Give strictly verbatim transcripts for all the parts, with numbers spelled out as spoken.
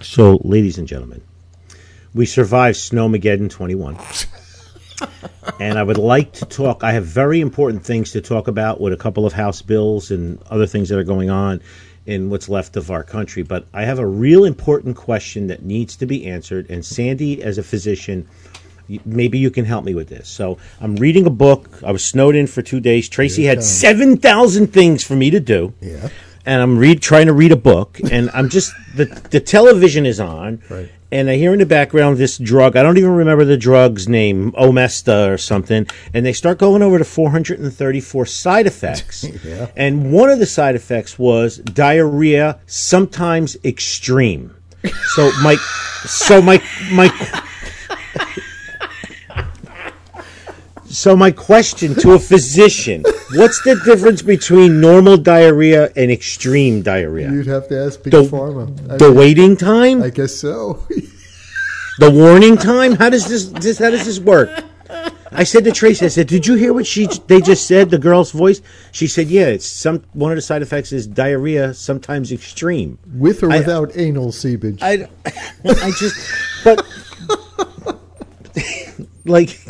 So, ladies and gentlemen, we survived Snowmageddon twenty-one, and I would like to talk. I have very important things to talk about with a couple of House bills and other things that are going on in what's left of our country, but I have a real important question that needs to be answered, and Sandy, as a physician, maybe you can help me with this. So, I'm reading a book. I was snowed in for two days. Tracy had seven thousand things for me to do. Yeah. And I'm read, trying to read a book, and I'm just the the television is on, right. And I hear in the background this drug. I don't even remember the drug's name, Omesta or something. And they start going over to four hundred thirty-four side effects, yeah. And one of the side effects was diarrhea, sometimes extreme. So my, so my my. So my question to a physician, what's the difference between normal diarrhea and extreme diarrhea? You'd have to ask Big the, Pharma. I the mean, waiting time? I guess so. The warning time? How does this, this how does this work? I said to Tracy, I said, did you hear what she they just said, the girl's voice? She said, yeah, it's some one of the side effects is diarrhea, sometimes extreme. With or without I, anal seepage. I, I just, but, like...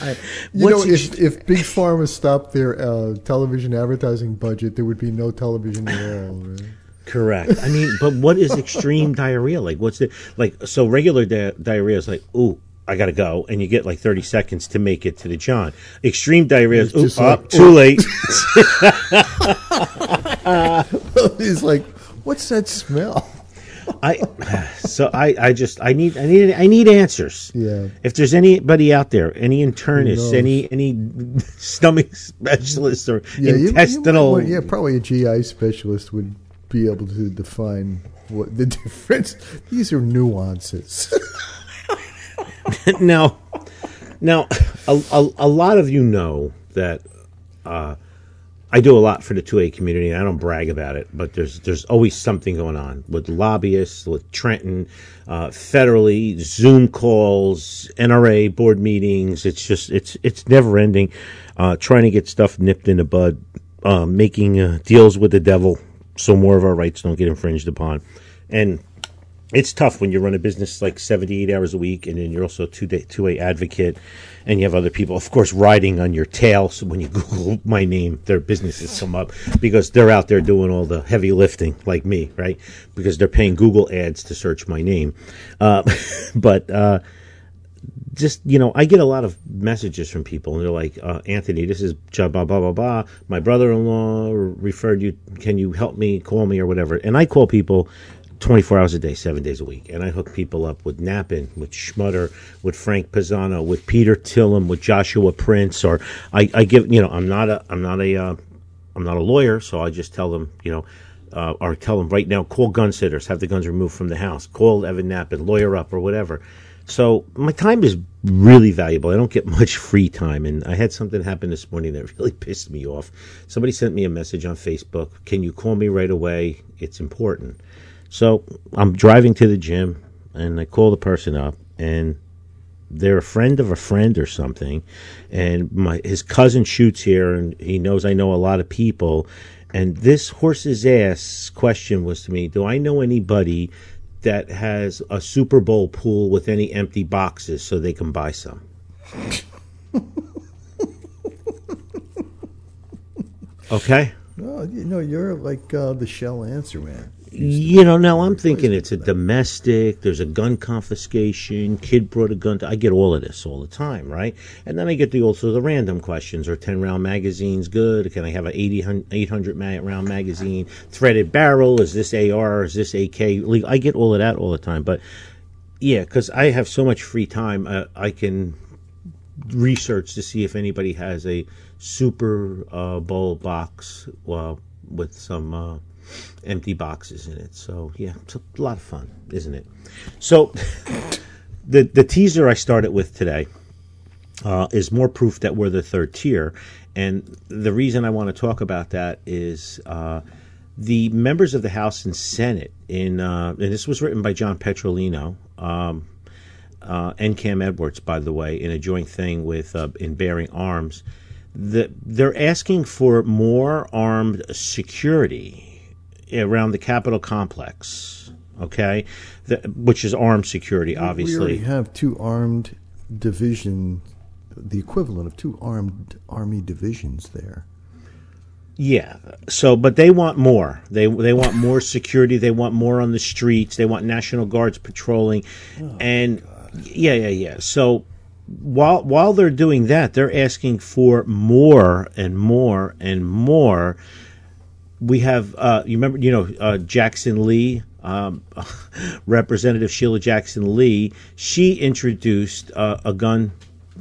I, you know, if, sh- if Big Pharma stopped their uh, television advertising budget, there would be no television at all. Right? Correct. I mean, but what is extreme diarrhea? Like, what's the like? So regular di- diarrhea is like, ooh, I gotta go, and you get like thirty seconds to make it to the John. Extreme diarrhea is ooh, up, like, too late. He's like, what's that smell? I so I, I just I need I need I need answers. Yeah. If there's anybody out there, any internist, any any stomach specialist or yeah, intestinal, you, you might, yeah, probably a G I specialist would be able to define what the difference. These are nuances. now, now, a, a, a lot of you know that. Uh, I do a lot for the two A community, and I don't brag about it, but there's there's always something going on with lobbyists, with Trenton, uh, federally, Zoom calls, N R A board meetings. It's just it's it's never ending. Uh, trying to get stuff nipped in the bud, uh, making uh, deals with the devil so more of our rights don't get infringed upon, and it's tough when you run a business like seventy-eight hours a week, and then you're also a two A advocate, and you have other people, of course, riding on your tail. So when you Google my name, their businesses come up because they're out there doing all the heavy lifting, like me, right? Because they're paying Google ads to search my name. Uh, but uh, just, you know, I get a lot of messages from people, and they're like, uh, Anthony, this is blah, blah, blah, blah, blah. My brother-in-law referred you. Can you help me? Call me or whatever. And I call people twenty-four hours a day, seven days a week. And I hook people up with Nappen, with Schmutter, with Frank Pisano, with Peter Tillem, with Joshua Prince, or I, I give, you know, I'm not a, I'm not a, uh, I'm not a lawyer. So I just tell them, you know, uh, or tell them right now, call gun sitters, have the guns removed from the house, call Evan Nappen, lawyer up or whatever. So my time is really valuable. I don't get much free time. And I had something happen this morning that really pissed me off. Somebody sent me a message on Facebook. Can you call me right away? It's important. So I'm driving to the gym, and I call the person up, and they're a friend of a friend or something, and my his cousin shoots here, and he knows I know a lot of people, and this horse's ass question was to me, do I know anybody that has a Super Bowl pool with any empty boxes so they can buy some? Okay? No, you know, you're like uh, the shell answer man. You know, now I'm thinking it's a domestic, there's a gun confiscation, kid brought a gun. To, I get all of this all the time, right? And then I get the also the random questions. Are ten-round magazines good? Can I have an eight hundred-round magazine? Threaded barrel, is this A R, is this A K? Legal? I get all of that all the time. But, yeah, because I have so much free time, uh, I can research to see if anybody has a Super uh, Bowl box uh, with some... Uh, empty boxes in it. So yeah, it's a lot of fun, isn't it? So the the teaser I started with today uh, is more proof that we're the third tier, and the reason I want to talk about that is uh, the members of the House and Senate in uh, and this was written by John Petrolino um, uh, and Cam Edwards, by the way, in a joint thing with uh, in Bearing Arms. The, they're asking for more armed security around the Capitol complex, okay, the, which is armed security, obviously. We already have two armed division, the equivalent of two armed army divisions there. Yeah. So, but they want more. They they want more security. They want more on the streets. They want National Guards patrolling, oh, and yeah, yeah, yeah. So while while they're doing that, they're asking for more and more and more. We have, uh, you remember, you know, uh, Jackson Lee, um, Representative Sheila Jackson Lee, she introduced uh, a gun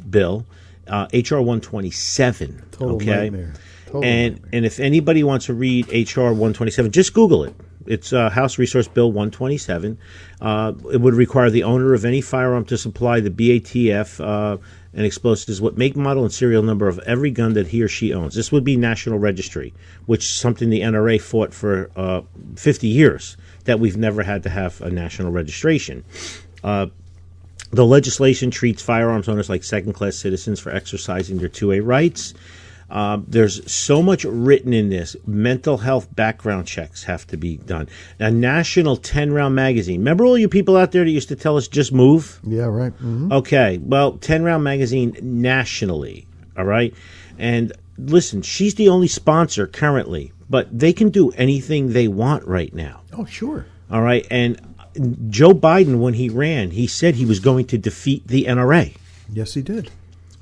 bill, uh, H R one twenty-seven. Total okay? nightmare. Total and, nightmare. And if anybody wants to read H R one twenty-seven, just Google it. It's uh, House Resource Bill one twenty-seven. Uh, it would require the owner of any firearm to supply the B A T F uh, and explosives what make, model, and serial number of every gun that he or she owns. This would be National Registry, which is something the N R A fought for uh, fifty years, that we've never had to have a national registration. Uh, the legislation treats firearms owners like second-class citizens for exercising their two A rights. Uh, there's so much written in this. Mental health background checks have to be done. A national ten-round magazine. Remember all you people out there that used to tell us just move? Yeah, right. Mm-hmm. Okay, well, ten-round magazine nationally, all right? And listen, she's the only sponsor currently, but they can do anything they want right now. Oh, sure. All right, and Joe Biden, when he ran, he said he was going to defeat the N R A. Yes, he did.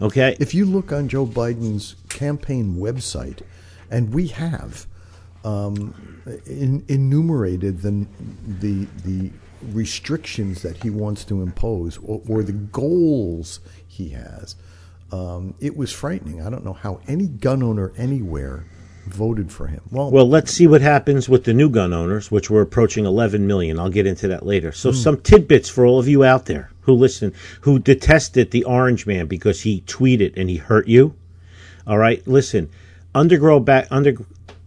Okay. If you look on Joe Biden's campaign website, and we have um, in, enumerated the, the the restrictions that he wants to impose or, or the goals he has, um, it was frightening. I don't know how any gun owner anywhere voted for him. Well, well, let's see what happens with the new gun owners, which we're approaching eleven million. I'll get into that later. So mm. some tidbits for all of you out there who listen, who detested the orange man because he tweeted and he hurt you. All right, listen, undergo, back, under,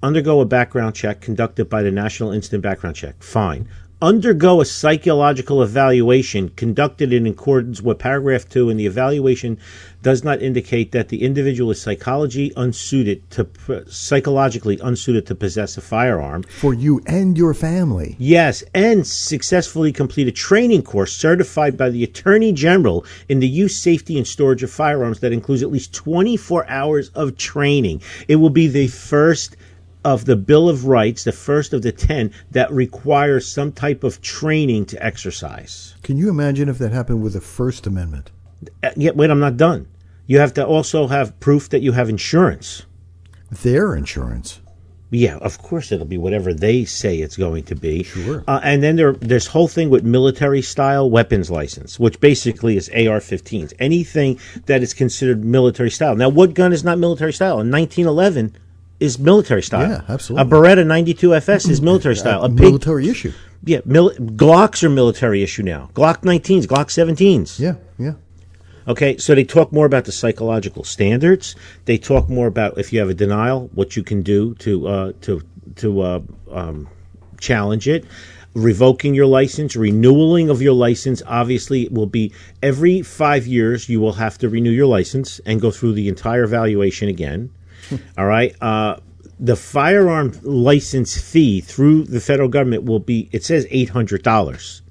undergo a background check conducted by the National Instant Background Check. Fine. Undergo a psychological evaluation conducted in accordance with paragraph two, and the evaluation does not indicate that the individual is psychology unsuited to psychologically unsuited to possess a firearm. For you and your family. Yes, and successfully complete a training course certified by the Attorney General in the use, safety, and storage of firearms that includes at least twenty-four hours of training. It will be the first of the Bill of Rights, the first of the ten, that requires some type of training to exercise. Can you imagine if that happened with the First Amendment? Uh, yeah, wait, I'm not done. You have to also have proof that you have insurance. Their insurance? Yeah, of course it'll be whatever they say it's going to be. Sure. Uh, and then there, there's whole thing with military-style weapons license, which basically is A R fifteens, anything that is considered military-style. Now, what gun is not military-style? In nineteen eleven... is military style. Yeah, absolutely. A Beretta ninety-two F S is military style. A pig, military issue. Yeah, mil- Glocks are military issue now. Glock nineteens, Glock seventeens. Yeah, yeah. Okay, so they talk more about the psychological standards. They talk more about if you have a denial, what you can do to uh, to to uh, um, challenge it. Revoking your license, renewing of your license, obviously will be every five years you will have to renew your license and go through the entire evaluation again. All right. Uh, the firearm license fee through the federal government will be, it says eight hundred dollars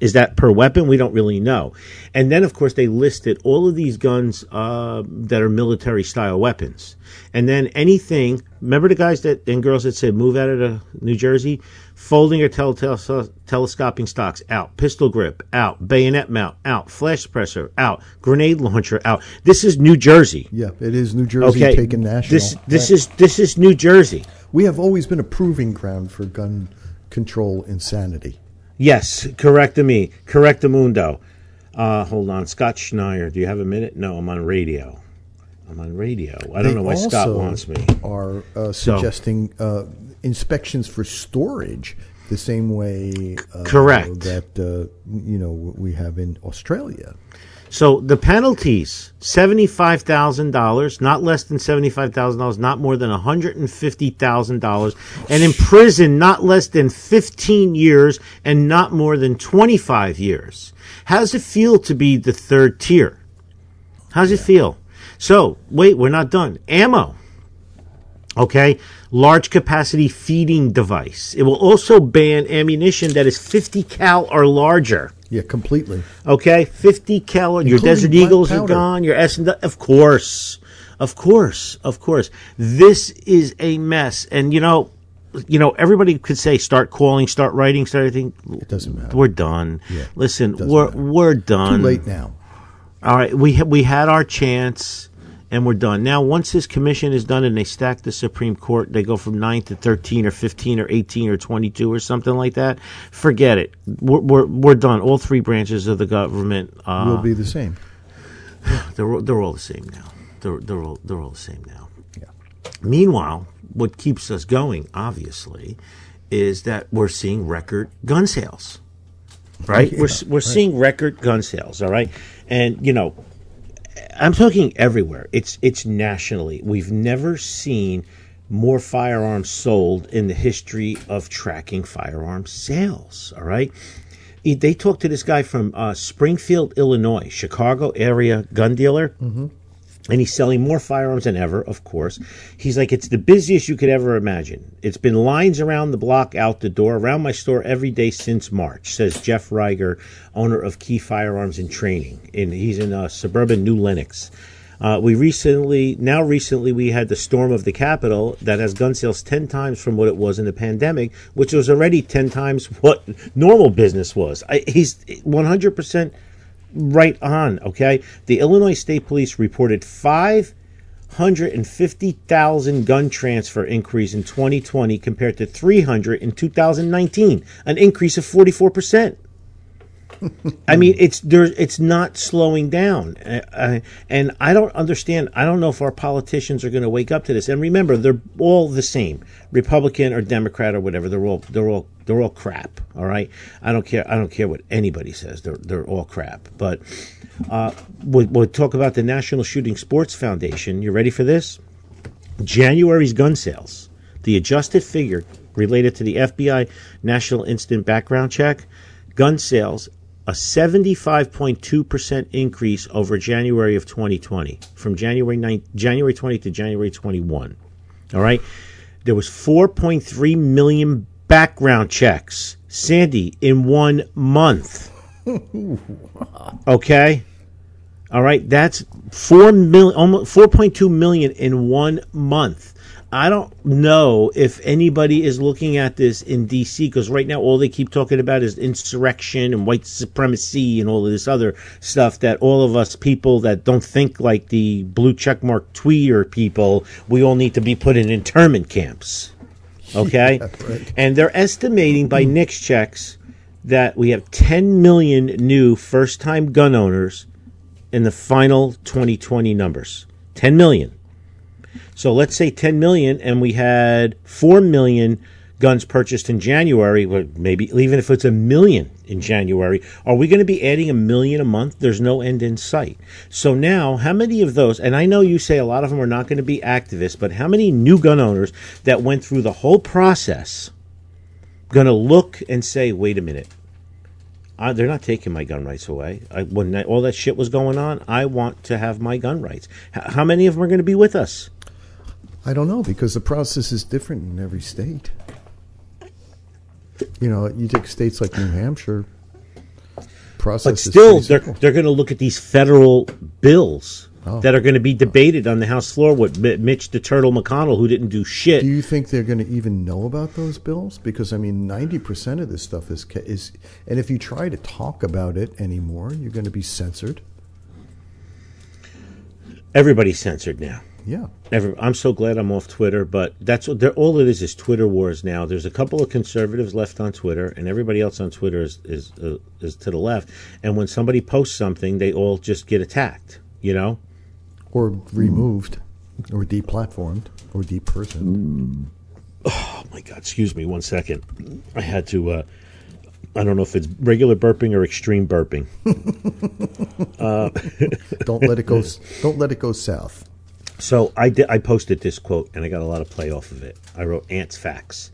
Is that per weapon? We don't really know. And then, of course, they listed all of these guns uh, that are military-style weapons. And then anything, remember the guys that and girls that said, move out of the New Jersey? Folding or tel- tel- tel- telescoping stocks, out. Pistol grip, out. Bayonet mount, out. Flash suppressor, out. Grenade launcher, out. This is New Jersey. Yeah, it is New Jersey okay. taken national. This, this, right. is, this is New Jersey. We have always been a proving ground for gun control insanity. Yes, correct me, correct the mundo. Uh, hold on, Scott Schneier, do you have a minute? No, I'm on radio. I'm on radio. I don't they know why Scott wants me. Are uh, suggesting so. uh, inspections for storage the same way uh, correct that uh, you know we have in Australia. So the penalties: seventy-five thousand dollars, not less than seventy-five thousand dollars, not more than one hundred and fifty thousand dollars, and in prison, not less than fifteen years and not more than twenty-five years. How's it feel to be the third tier? How's yeah. it feel? So wait, we're not done. Ammo, okay, large capacity feeding device. It will also ban ammunition that is fifty cal or larger. Yeah, completely. Okay, fifty cal. Your Desert Eagles powder. are gone. Your S and of course, of course, of course. This is a mess, and you know, you know, everybody could say, start calling, start writing, start everything. It doesn't matter. We're done. Yeah, Listen, we're matter. we're done. Too late now. All right, we ha- we had our chance, and we're done. Now, once this commission is done, and they stack the Supreme Court, they go from nine to thirteen, or fifteen, or eighteen, or twenty-two, or something like that. Forget it. We're we're, we're done. All three branches of the government uh, will be the same. They're they're all the same now. They're they're all they're all the same now. Yeah. Meanwhile, what keeps us going, obviously, is that we're seeing record gun sales. Right? Yeah, we're we're right. seeing record gun sales. All right, and you know. I'm talking everywhere. It's it's nationally. We've never seen more firearms sold in the history of tracking firearms sales, all right? They talked to this guy from uh, Springfield, Illinois, Chicago area gun dealer, mm-hmm. and he's selling more firearms than ever, of course. He's like, it's the busiest you could ever imagine. It's been lines around the block, out the door, around my store every day since March, says Jeff Reiger, owner of Key Firearms and Training. And he's in uh, suburban New Lenox. Uh, we recently, now recently, we had the storm of the Capitol that has gun sales ten times from what it was in the pandemic, which was already ten times what normal business was. I, he's one hundred percent right on, okay? The Illinois State Police reported five hundred fifty thousand gun transfer increase in twenty twenty compared to three hundred in two thousand nineteen, an increase of forty-four percent. I mean, it's there. It's not slowing down. Uh, and I don't understand. I don't know if our politicians are going to wake up to this. And remember, they're all the same, Republican or Democrat or whatever. They're all they're all they're all crap. All right. I don't care. I don't care what anybody says. They're they're all crap. But uh, we'll, we'll talk about the National Shooting Sports Foundation. You ready for this? January's gun sales. The adjusted figure related to the F B I National Instant Background Check. Gun sales, a seventy-five point two percent increase over January of twenty twenty, from January ninth, January twentieth to January twenty-first. All right? There was four point three million background checks, Sandy, in one month. Okay? All right? That's four million, almost four point two million in one month. I don't know if anybody is looking at this in D C because right now all they keep talking about is insurrection and white supremacy and all of this other stuff that all of us people that don't think like the blue checkmark tweeter people, we all need to be put in internment camps. Okay? Yeah, right. And they're estimating by NICS checks that we have ten million new first-time gun owners in the final twenty twenty numbers. ten million. So let's say ten million, and we had four million guns purchased in January, or maybe even if it's a million in January. Are we going to be adding a million a month? There's no end in sight. So now, how many of those, and I know you say a lot of them are not going to be activists, but how many new gun owners that went through the whole process going to look and say, wait a minute, Uh, they're not taking my gun rights away. I, when I, all that shit was going on, I want to have my gun rights. H- how many of them are going to be with us? I don't know, because the process is different in every state. You know, you take states like New Hampshire, process. But still, they're they're going to look at these federal bills oh. that are going to be debated on the House floor with Mitch the Turtle McConnell, who didn't do shit. Do you think they're going to even know about those bills? Because I mean, ninety percent of this stuff is is, and if you try to talk about it anymore, you're going to be censored. Everybody's censored now. Yeah. Every, I'm so glad I'm off Twitter, but that's what all it is is Twitter wars now. There's a couple of conservatives left on Twitter, and everybody else on Twitter is is uh, is to the left. And when somebody posts something, they all just get attacked, you know? Or removed, mm. or deplatformed, or depersoned. Mm. Oh, my God. Excuse me one second. I had to, uh, I don't know if it's regular burping or extreme burping. uh, don't let it go. Don't let it go south. So I, did, I posted this quote, and I got a lot of play off of it. I wrote, Ant's facts.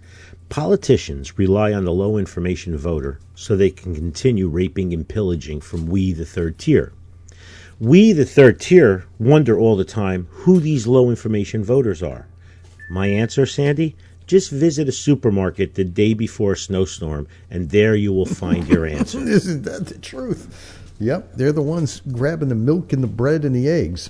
Politicians rely on the low-information voter so they can continue raping and pillaging from we, the third tier. We, the third tier, wonder all the time who these low-information voters are. My answer, Sandy, just visit a supermarket the day before a snowstorm, and there you will find your answer. Isn't that the truth? Yep, they're the ones grabbing the milk and the bread and the eggs.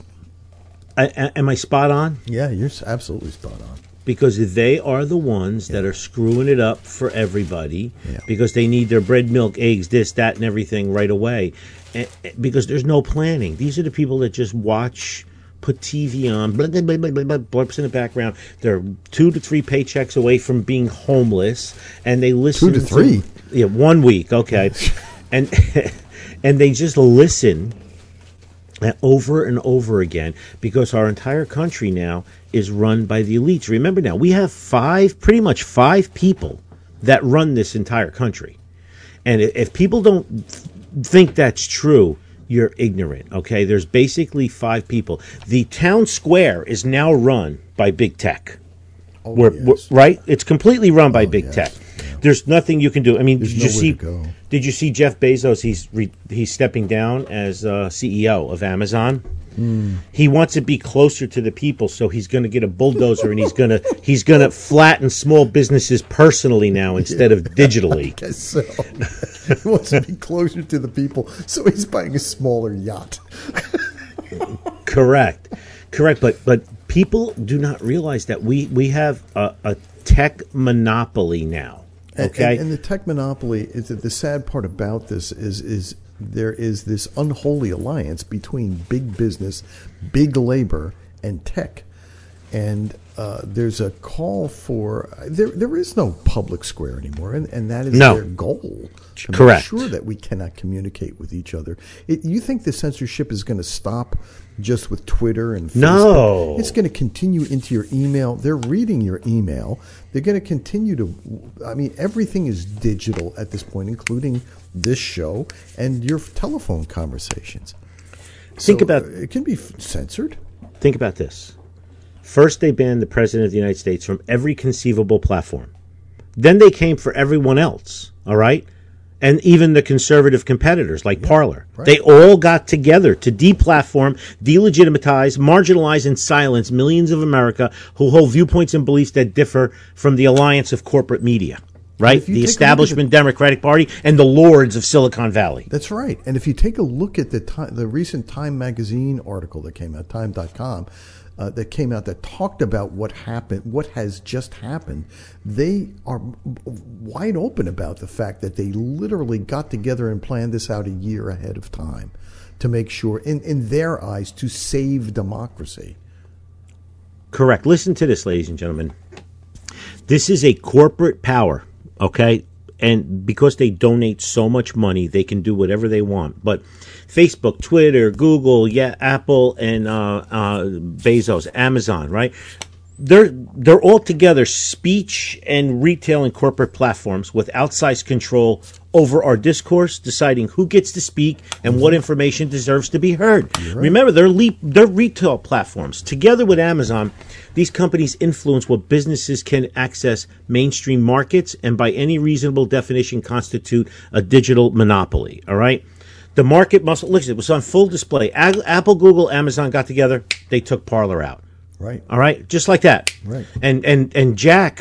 I, am I spot on? Yeah, you're absolutely spot on. Because they are the ones yeah. that are screwing it up for everybody yeah. because they need their bread, milk, eggs, this, that, and everything right away. And, because there's no planning. These are the people that just watch, put T V on, blah, blah, blah, blah, blah, blah, blurps in the background. They're two to three paychecks away from being homeless, and they listen. Two to three? To, yeah, one week, okay. and and they just listen. Uh, over and over again, because our entire country now is run by the elites. Remember now, we have five, pretty much five people that run this entire country. And if people don't th- think that's true, you're ignorant, okay? There's basically five people. The town square is now run by big tech, oh, we're, yes. we're, right? It's completely run by oh, big yes. tech. There's nothing you can do. I mean, There's did you see? Did you see Jeff Bezos? He's re, he's stepping down as uh, C E O of Amazon. Mm. He wants to be closer to the people, so he's going to get a bulldozer and he's going to he's going to flatten small businesses personally now instead of digitally. I guess so. He wants to be closer to the people, so he's buying a smaller yacht. Correct, correct. But but people do not realize that we we have a, a tech monopoly now. Okay. And, and the tech monopoly, is that the sad part about this is is there is this unholy alliance between big business, big labor, and tech. And uh, there's a call for there. There is no public square anymore, and, and that is no. their goal. To Correct. Make sure that we cannot communicate with each other. It, you think the censorship is going to stop just with Twitter and Facebook? No, it's going to continue into your email. They're reading your email. They're going to continue to. I mean, everything is digital at this point, including this show and your telephone conversations. Think so about it can be censored. Think about this. First, they banned the President of the United States from every conceivable platform. Then they came for everyone else, all right? And even the conservative competitors like yeah, Parler. Right. They all got together to deplatform, delegitimize, marginalize, and silence millions of America who hold viewpoints and beliefs that differ from the alliance of corporate media, right? The establishment the, Democratic Party and the lords of Silicon Valley. That's right. And if you take a look at the, time, the recent Time magazine article that came out, time dot com, Uh, that came out that talked about what happened, what has just happened. They are wide open about the fact that they literally got together and planned this out a year ahead of time to make sure, in, in their eyes, to save democracy. Correct. Listen to this, ladies and gentlemen. This is a corporate power, okay? And because they donate so much money, they can do whatever they want. But Facebook, Twitter, Google, yeah, Apple, and uh, uh, Bezos, Amazon, right? They're they're all together speech and retail and corporate platforms with outsized control over our discourse, deciding who gets to speak and what information deserves to be heard. Right. Remember, they're, le- they're retail platforms. Together with Amazon, these companies influence what businesses can access mainstream markets and by any reasonable definition constitute a digital monopoly, all right? The market must, look, it was on full display. A- Apple, Google, Amazon got together. They took Parler out. Right. All right. Just like that. Right. And and and Jack,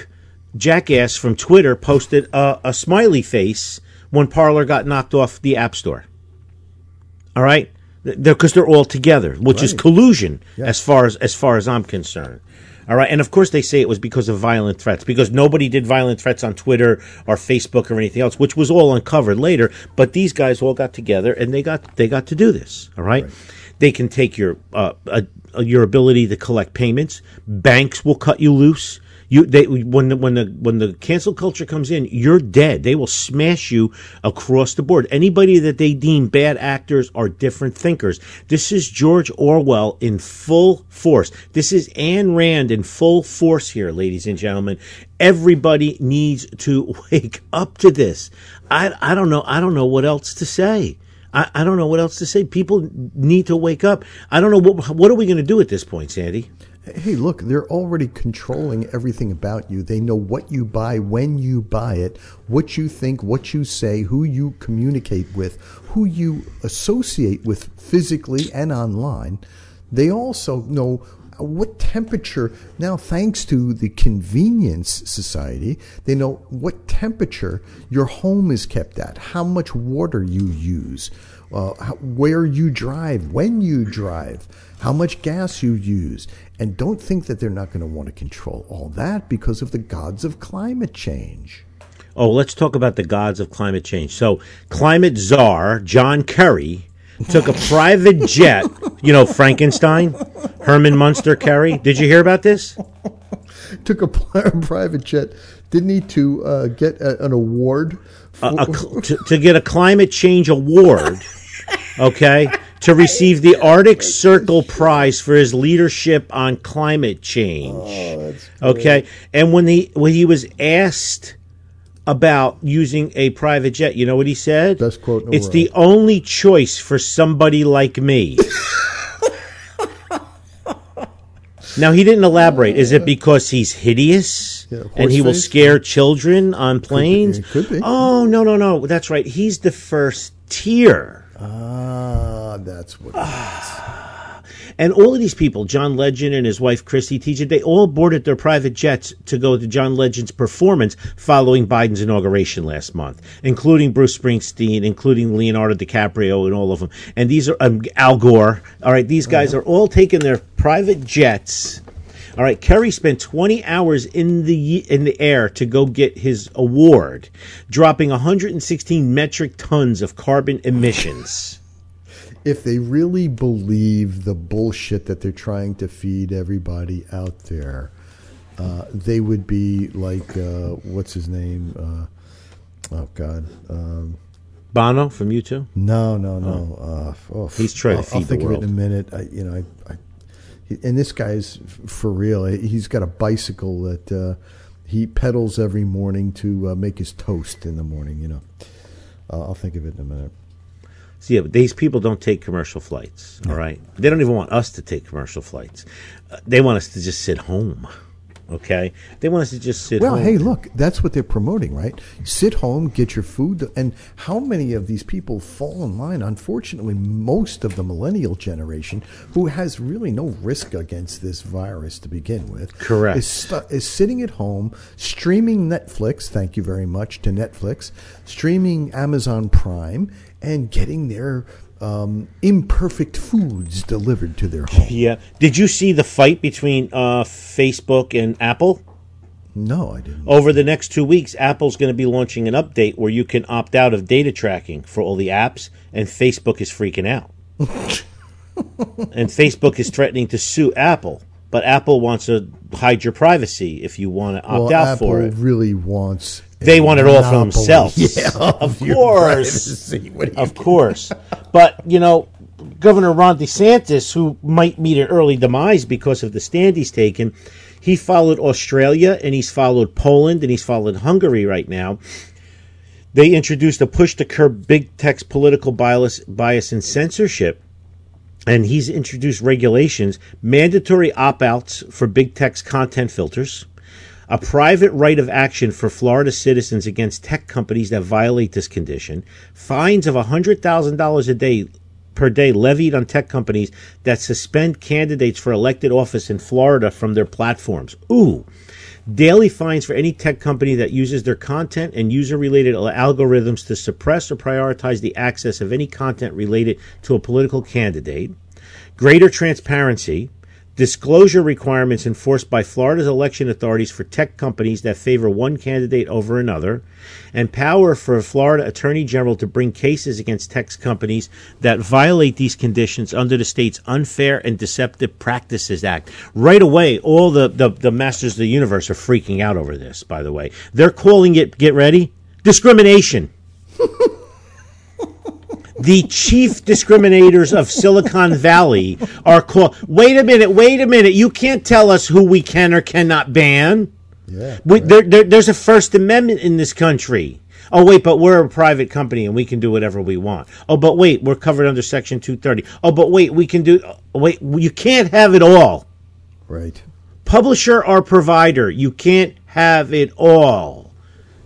Jackass from Twitter posted a, a smiley face when Parler got knocked off the App Store. All right, because they're, they're all together, which right. is collusion, yeah. as far as as far as I'm concerned. All right, and of course they say it was because of violent threats, because nobody did violent threats on Twitter or Facebook or anything else, which was all uncovered later. But these guys all got together and they got they got to do this. All right, right. They can take your uh, uh, your ability to collect payments. Banks will cut you loose. You they when the, when the when the cancel culture comes in, you're dead. They will smash you across the board. Anybody that they deem bad actors are different thinkers. This is George Orwell in full force. This is Ayn Rand in full force here, ladies and gentlemen. Everybody needs to wake up to this. I I don't know I don't know what else to say. I, I don't know what else to say. People need to wake up. I don't know what what are we going to do at this point, Sandy? Hey, look, they're already controlling everything about you. They know what you buy, when you buy it, what you think, what you say, who you communicate with, who you associate with physically and online. They also know what temperature, now thanks to the convenience society, they know what temperature your home is kept at, how much water you use, uh, how, where you drive, when you drive, how much gas you use. And don't think that they're not going to want to control all that because of the gods of climate change. Oh, let's talk about the gods of climate change. So climate czar John Kerry took a private jet, you know, Frankenstein, Herman Munster Kerry. Did you hear about this? Took a private jet, didn't he, to uh, get a, an award? For- a, a, to, to get a climate change award, okay? To receive the Arctic Circle Prize for his leadership on climate change. Oh, that's okay. And when he when he was asked about using a private jet, you know what he said? Best quote in the world. The only choice for somebody like me. Now, he didn't elaborate. Is it because he's hideous yeah, and he will face? scare children on planes? Could be. It could be. Oh, no, no, no. That's right. He's the first tier. Ah, that's what it is. And all of these people, John Legend and his wife Christy Teigen, they all boarded their private jets to go to John Legend's performance following Biden's inauguration last month, including Bruce Springsteen, including Leonardo DiCaprio, and all of them. And these are um, Al Gore. All right, these guys uh-huh. are all taking their private jets. All right, Kerry spent twenty hours in the in the air to go get his award, dropping one hundred sixteen metric tons of carbon emissions. If they really believe the bullshit that they're trying to feed everybody out there, uh, they would be like, uh, what's his name? Uh, oh, God. Um, Bono from U two? No, no, no. Oh. Uh, oh, He's trying I'll, to feed I'll the think world. Of it in a minute. I, you know, I... I And this guy's for real. He's got a bicycle that uh, he pedals every morning to uh, make his toast in the morning, you know. Uh, I'll think of it in a minute. So, yeah, but these people don't take commercial flights, all no. right? They don't even want us to take commercial flights. Uh, they want us to just sit home, okay? They want us to just sit well, home. Well, hey, look, that's what they're promoting, right? Sit home, get your food. And how many of these people fall in line? Unfortunately, most of the millennial generation, who has really no risk against this virus to begin with. Correct. Is, st- is sitting at home, streaming Netflix, thank you very much to Netflix, streaming Amazon Prime, and getting their Um, imperfect foods delivered to their home. Yeah. Did you see the fight between uh, Facebook and Apple? No, I didn't. Over the next two weeks, Apple's going to be launching an update where you can opt out of data tracking for all the apps, and Facebook is freaking out. And Facebook is threatening to sue Apple. But Apple wants to hide your privacy if you want to opt well, out Apple for it. Apple really wants... They want it all for themselves. Yeah, of course. Of course. But, you know, Governor Ron DeSantis, who might meet an early demise because of the stand he's taken, he followed Australia and he's followed Poland and he's followed Hungary right now. They introduced a push to curb big tech's political bias, bias and censorship. And he's introduced regulations, mandatory opt-outs for big tech's content filters, a private right of action for Florida citizens against tech companies that violate this condition, fines of one hundred thousand dollars a day per day levied on tech companies that suspend candidates for elected office in Florida from their platforms. Ooh. Daily fines for any tech company that uses their content and user-related algorithms to suppress or prioritize the access of any content related to a political candidate. Greater transparency. Disclosure requirements enforced by Florida's election authorities for tech companies that favor one candidate over another, and power for a Florida Attorney General to bring cases against tech companies that violate these conditions under the state's Unfair and Deceptive Practices Act. Right away, all the, the, the masters of the universe are freaking out over this, by the way. They're calling it, get ready, discrimination. The chief discriminators of Silicon Valley are called. Wait a minute, wait a minute. You can't tell us who we can or cannot ban. Yeah, we, right. there, there, there's a First Amendment in this country. Oh, wait, but we're a private company and we can do whatever we want. Oh, but wait, we're covered under Section two thirty. Oh, but wait, we can do. Wait, you can't have it all. Right. Publisher or provider, you can't have it all.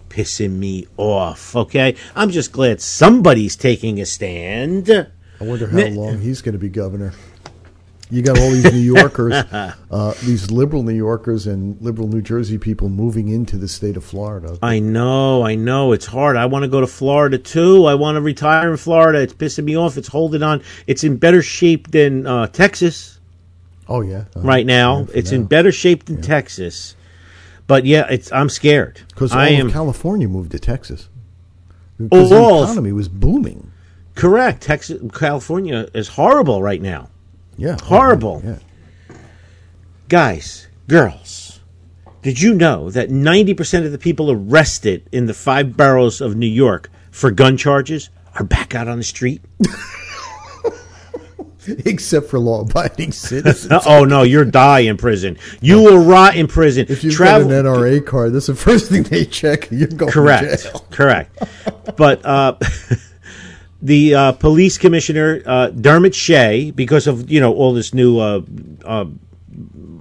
Pissing me off, okay? I'm just glad somebody's taking a stand. I wonder how long he's going to be governor. You got all these New Yorkers, uh, these liberal New Yorkers and liberal New Jersey people moving into the state of Florida. I know, I know. It's hard. I want to go to Florida, too. I want to retire in Florida. It's pissing me off. It's holding on. It's in better shape than uh, Texas. Oh, yeah. Uh, right now. It's now. in better shape than yeah. Texas. But, yeah, it's I'm scared. Because all of California moved to Texas. Because oh, the economy was booming. Correct. Texas, California is horrible right now. Yeah. Horrible. Yeah. Guys, girls, did you know that ninety percent of the people arrested in the five boroughs of New York for gun charges are back out on the street? Except for law-abiding citizens. Oh, no, you'll die in prison. You will rot in prison. If you've Travel- got an N R A card, that's the first thing they check. You're going Correct. to jail. Correct. But uh, the uh, police commissioner, uh, Dermot Shea, because of, you know, all this new uh, uh,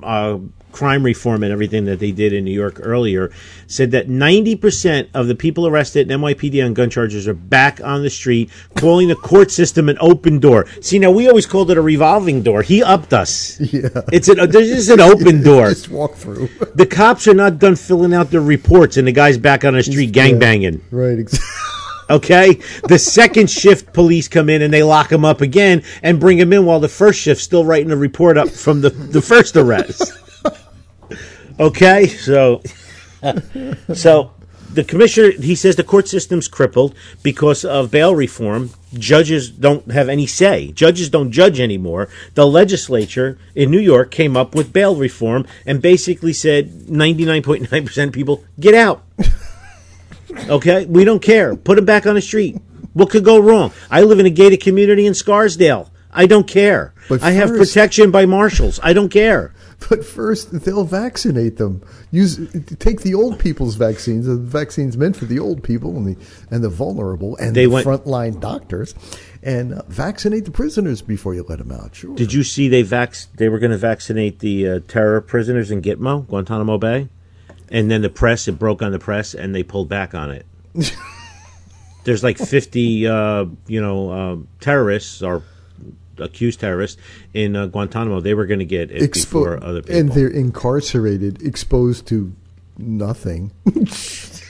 uh, crime reform and everything that they did in New York earlier, said that ninety percent of the people arrested in N Y P D on gun charges are back on the street, calling the court system an open door. See, now we always called it a revolving door. He upped us. Yeah. It's an, this is an open door. Just walk through. The cops are not done filling out their reports, and the guy's back on the street gangbanging. Yeah, right, exactly. Okay, the second shift police come in and they lock him up again and bring him in while the first shift's still writing a report up from the, the first arrest. Okay, so so the commissioner, he says the court system's crippled because of bail reform. Judges don't have any say. Judges don't judge anymore. The legislature in New York came up with bail reform and basically said ninety-nine point nine percent of people, get out. Okay, we don't care. Put them back on the street. What could go wrong? I live in a gated community in Scarsdale. I don't care. But I have first, protection by marshals. I don't care. But first, they'll vaccinate them. Use take the old people's vaccines, the vaccines meant for the old people and the and the vulnerable and they the went, frontline doctors, and uh, vaccinate the prisoners before you let them out. Sure. Did you see they vac- They were going to vaccinate the uh, terror prisoners in Gitmo, Guantanamo Bay? And then the press, it broke on the press, and they pulled back on it. There's like fifty, uh, you know, uh, terrorists or accused terrorists in uh, Guantanamo. They were going to get it Expo- before other people. And they're incarcerated, exposed to nothing.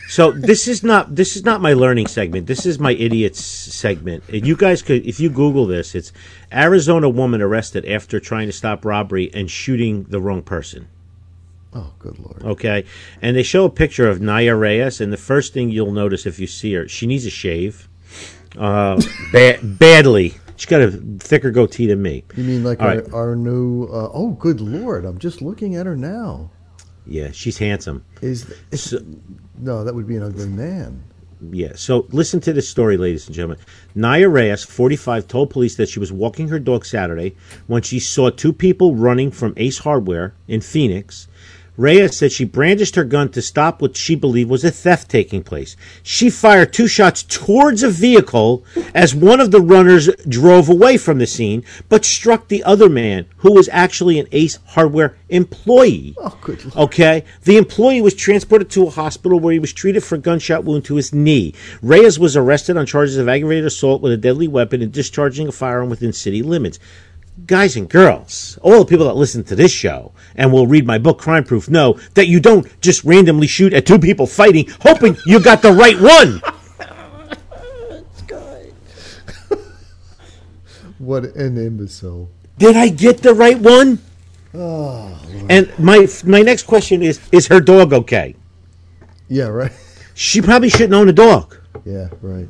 So this is not this is not my learning segment. This is my idiots segment. You guys could, if you Google this, it's Arizona woman arrested after trying to stop robbery and shooting the wrong person. Oh, good Lord. Okay. And they show a picture of Naya Reyes, and the first thing you'll notice if you see her, she needs a shave uh, ba- badly. She's got a thicker goatee than me. You mean like our, right. our new, uh, oh, good Lord, I'm just looking at her now. Yeah, she's handsome. Is, is so, No, that would be an ugly man. Yeah, so listen to this story, ladies and gentlemen. Naya Reyes, forty-five, told police that she was walking her dog Saturday when she saw two people running from Ace Hardware in Phoenix. Reyes said she brandished her gun to stop what she believed was a theft taking place. She fired two shots towards a vehicle as one of the runners drove away from the scene, but struck the other man, who was actually an Ace Hardware employee. Oh, good Lord. Okay? The employee was transported to a hospital where he was treated for a gunshot wound to his knee. Reyes was arrested on charges of aggravated assault with a deadly weapon and discharging a firearm within city limits. Guys and girls, all the people that listen to this show and will read my book, Crime Proof, know that you don't just randomly shoot at two people fighting, hoping you got the right one. What an imbecile. Did I get the right one? Oh, Lord. And my my next question is, is her dog okay? Yeah, right. She probably shouldn't own a dog. Yeah, right.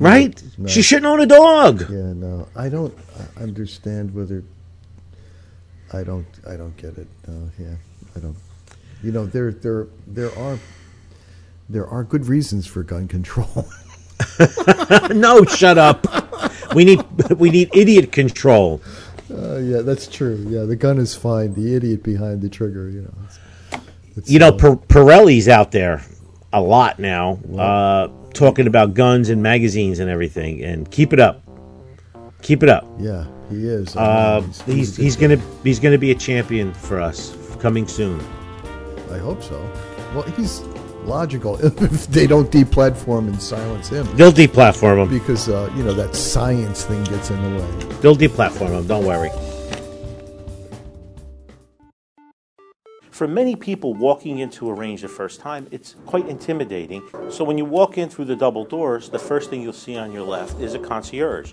Right? No. She shouldn't own a dog. Yeah, no. I don't understand whether I don't I don't get it. No, yeah. I don't. You know, there there there are there are good reasons for gun control. No, shut up. We need we need idiot control. Uh, yeah, that's true. Yeah, the gun is fine. The idiot behind the trigger, you know. It's, it's, you know, uh, P- Pirelli's out there a lot now. Yeah. Uh talking about guns and magazines and everything, and keep it up, keep it up. Yeah, he is. Uh, he's he's gonna he's gonna be a champion for us coming soon. I hope so. Well, he's logical. If they don't deplatform and silence him, they'll deplatform him because uh, you know that science thing gets in the way. They'll deplatform him. Don't worry. For many people, walking into a range the first time, it's quite intimidating. So when you walk in through the double doors, the first thing you'll see on your left is a concierge.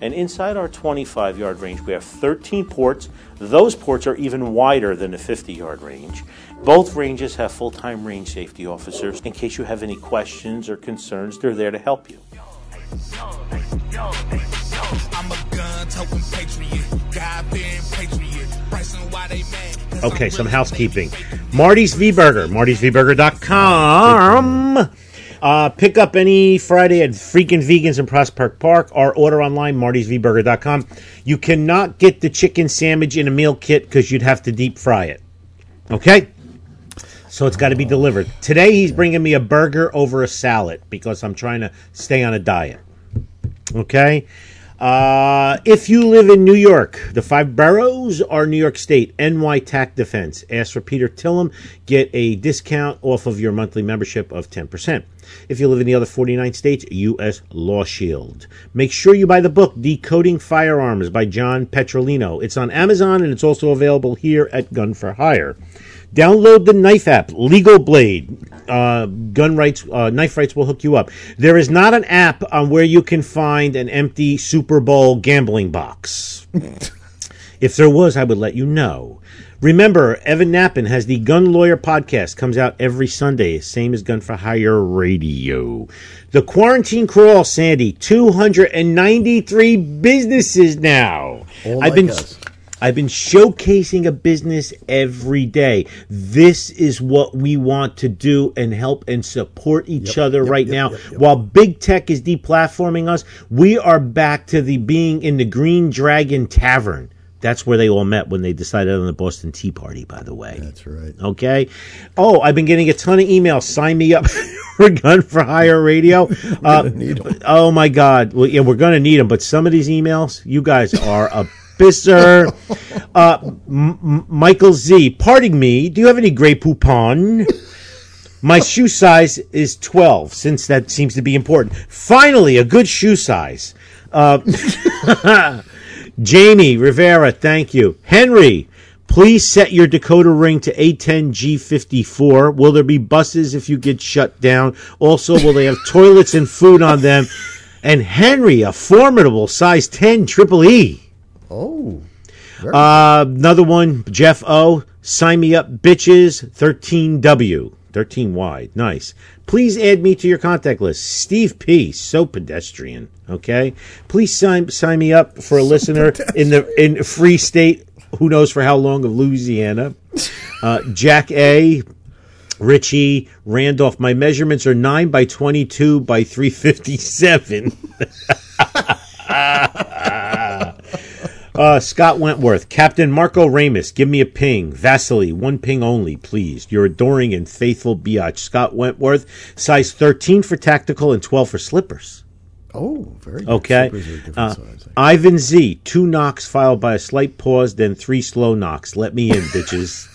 And inside our twenty-five-yard range, we have thirteen ports. Those ports are even wider than the fifty-yard range. Both ranges have full-time range safety officers. In case you have any questions or concerns, they're there to help you. Okay, some housekeeping. Marty's V-Burger, martys v burger dot com. Uh, pick up any Friday at Freakin' Vegans in Prospect Park or order online, martys v burger dot com. You cannot get the chicken sandwich in a meal kit because you'd have to deep fry it. Okay? So it's got to be delivered. Today he's bringing me a burger over a salad because I'm trying to stay on a diet. Okay? Uh, if you live in New York, the five boroughs are New York State. N Y T A C Defense. Ask for Peter Tillem. Get a discount off of your monthly membership of ten percent. If you live in the other forty-nine states, U S Law Shield. Make sure you buy the book, Decoding Firearms by John Petrolino. It's on Amazon, and it's also available here at Gun for Hire. Download the Knife app, Legal Blade. Uh, gun rights, uh, Knife Rights will hook you up. There is not an app on where you can find an empty Super Bowl gambling box. If there was, I would let you know. Remember, Evan Nappen has the Gun Lawyer podcast. Comes out every Sunday, same as Gun for Hire Radio. The Quarantine Crawl, Sandy, two hundred ninety-three businesses now. Oh, I've been. Gosh. I've been showcasing a business every day. This is what we want to do and help and support each yep, other yep, right yep, now. Yep, yep. While big tech is deplatforming us, we are back to the being in the Green Dragon Tavern. That's where they all met when they decided on the Boston Tea Party, by the way. That's right. Okay. Oh, I've been getting a ton of emails. Sign me up for Gun for Hire Radio. Uh, need them. Oh, my God. Well, yeah, we're going to need them. But some of these emails, you guys are a Pisser. Uh, M- M- Michael Z. Pardon me. Do you have any Grey Poupon? My shoe size is twelve, since that seems to be important. Finally, a good shoe size. Uh, Jamie Rivera, thank you. Henry, please set your Dakota Ring to A ten G fifty-four. Will there be buses if you get shut down? Also, will they have toilets and food on them? And Henry, a formidable size ten Triple E. Oh, uh, another one, Jeff O. Sign me up, bitches. thirteen W, thirteen wide, nice. Please add me to your contact list. Steve P. So pedestrian. Okay, please sign sign me up for a so listener pedestrian. in the in free state. Who knows for how long of Louisiana? Uh, Jack A. Richie Randolph. My measurements are nine by twenty-two by three fifty-seven. Uh, Scott Wentworth, Captain Marco Ramos, give me a ping. Vasily, one ping only, please. Your adoring and faithful biatch, Scott Wentworth, size thirteen for tactical and twelve for slippers. Oh, very okay. Good. Okay. Uh, Ivan Z, two knocks followed by a slight pause, then three slow knocks. Let me in, bitches.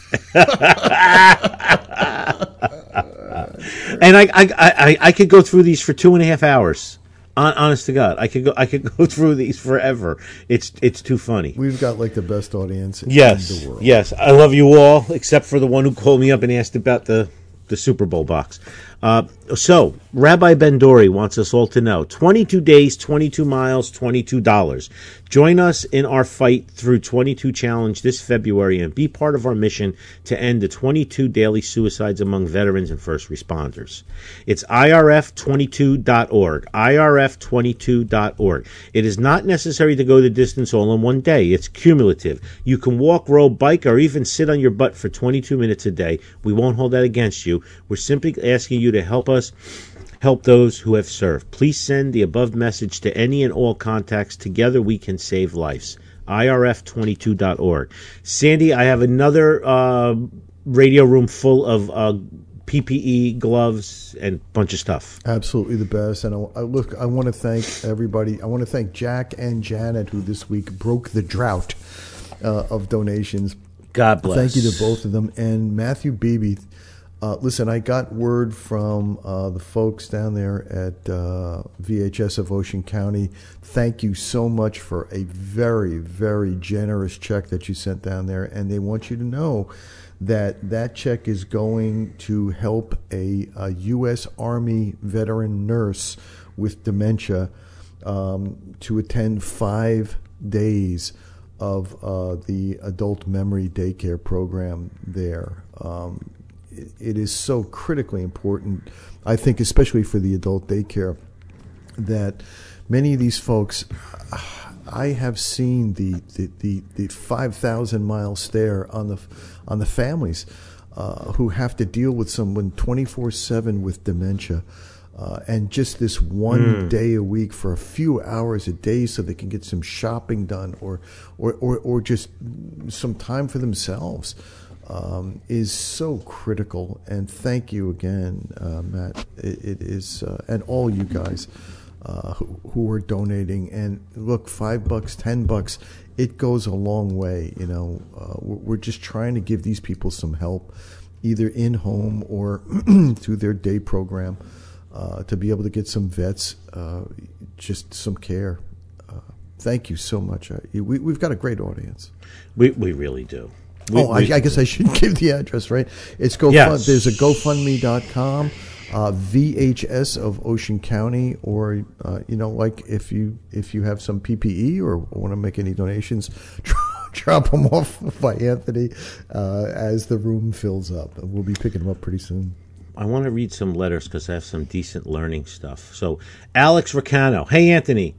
And I, I, I, I could go through these for two and a half hours. Honest to God, I could go. I could go through these forever. It's it's too funny. We've got like the best audience in yes, the world. Yes, I love you all, except for the one who called me up and asked about the, the Super Bowl box. Uh, so Rabbi Ben Dori wants us all to know: twenty-two days, twenty-two miles, twenty-two dollars. Join us in our fight through twenty-two Challenge this February and be part of our mission to end the twenty-two daily suicides among veterans and first responders. It's I R F twenty-two dot org, I R F twenty-two dot org. It is not necessary to go the distance all in one day. It's cumulative. You can walk, row, bike, or even sit on your butt for twenty-two minutes a day. We won't hold that against you. We're simply asking you to help us help those who have served. Please send the above message to any and all contacts. Together we can save lives. I R F twenty-two dot org. Sandy, I have another uh, radio room full of uh, P P E, gloves, and a bunch of stuff. Absolutely the best. And I, I, look, I want to thank everybody. I want to thank Jack and Janet, who this week broke the drought uh, of donations. God bless. Thank you to both of them. And Matthew Beebe. Uh, listen, I got word from uh, the folks down there at uh, V H S of Ocean County. Thank you so much for a very, very generous check that you sent down there. And they want you to know that that check is going to help a, a U S Army veteran nurse with dementia um, to attend five days of uh, the adult memory daycare program there. Um It is so critically important, I think, especially for the adult daycare, that many of these folks, I have seen the the, the, the five thousand mile stare on the on the families uh, who have to deal with someone twenty-four seven with dementia. Uh, and just this one mm. day a week for a few hours a day so they can get some shopping done or, or, or, or just some time for themselves. Um, is so critical, and thank you again, uh, Matt. It, it is, uh, and all you guys uh, who, who are donating. And look, five bucks, ten bucks, it goes a long way. You know, uh, we're just trying to give these people some help, either in home or through their day program, uh, to be able to get some vets, uh, just some care. Uh, thank you so much. Uh, we, we've got a great audience. We we really do. We, oh, we, I, I guess I should give the address, right? It's GoFund. Yes. There's a GoFundMe dot com, uh, V H S of Ocean County, or uh, you know, like if you if you have some P P E or want to make any donations, drop them off by Anthony uh, as the room fills up. We'll be picking them up pretty soon. I want to read some letters because I have some decent learning stuff. So, Alex Ricano, hey Anthony.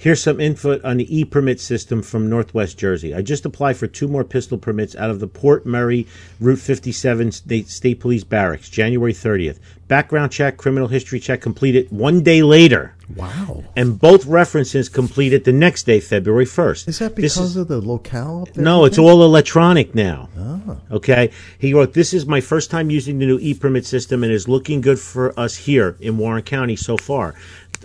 Here's some info on the e-permit system from Northwest Jersey. I just applied for two more pistol permits out of the Port Murray Route fifty-seven State, State Police Barracks, January thirtieth. Background check, criminal history check completed one day later. Wow. And both references completed the next day, February first. Is that because is, of the locale up there? No, it's all electronic now. Oh. Okay. He wrote, this is my first time using the new e-permit system and is looking good for us here in Warren County so far.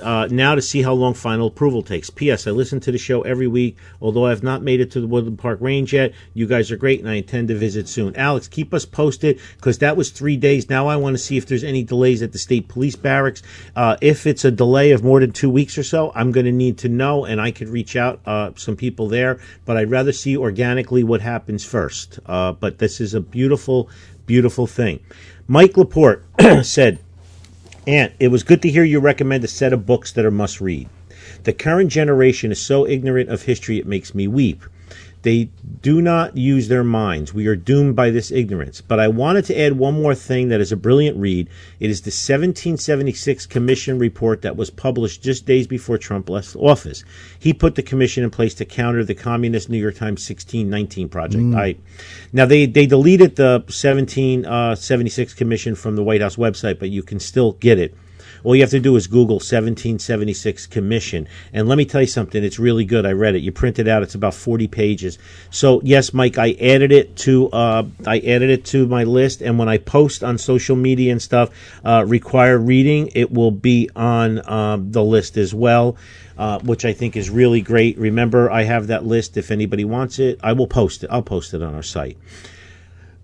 Uh, now to see how long final approval takes. P S. I listen to the show every week, although I have not made it to the Woodland Park Range yet. You guys are great, and I intend to visit soon. Alex, keep us posted, because that was three days. Now I want to see if there's any delays at the State Police Barracks. Uh, if it's a delay of more than two weeks or so, I'm going to need to know, and I could reach out uh, some people there. But I'd rather see organically what happens first. Uh, but this is a beautiful, beautiful thing. Mike Laporte said, Ant, it was good to hear you recommend a set of books that are must-read. The current generation is so ignorant of history it makes me weep. They do not use their minds. We are doomed by this ignorance. But I wanted to add one more thing that is a brilliant read. It is the seventeen seventy-six Commission report that was published just days before Trump left office. He put the commission in place to counter the Communist New York Times sixteen nineteen Project. Mm. I, now, they, they deleted the seventeen seventy-six Commission from the White House website, but you can still get it. All you have to do is Google seventeen seventy-six Commission. And let me tell you something. It's really good. I read it. You print it out. It's about forty pages. So, yes, Mike, I added it to uh, I added it to my list. And when I post on social media and stuff, uh, require reading, it will be on um, the list as well, uh, which I think is really great. Remember, I have that list. If anybody wants it, I will post it. I'll post it on our site.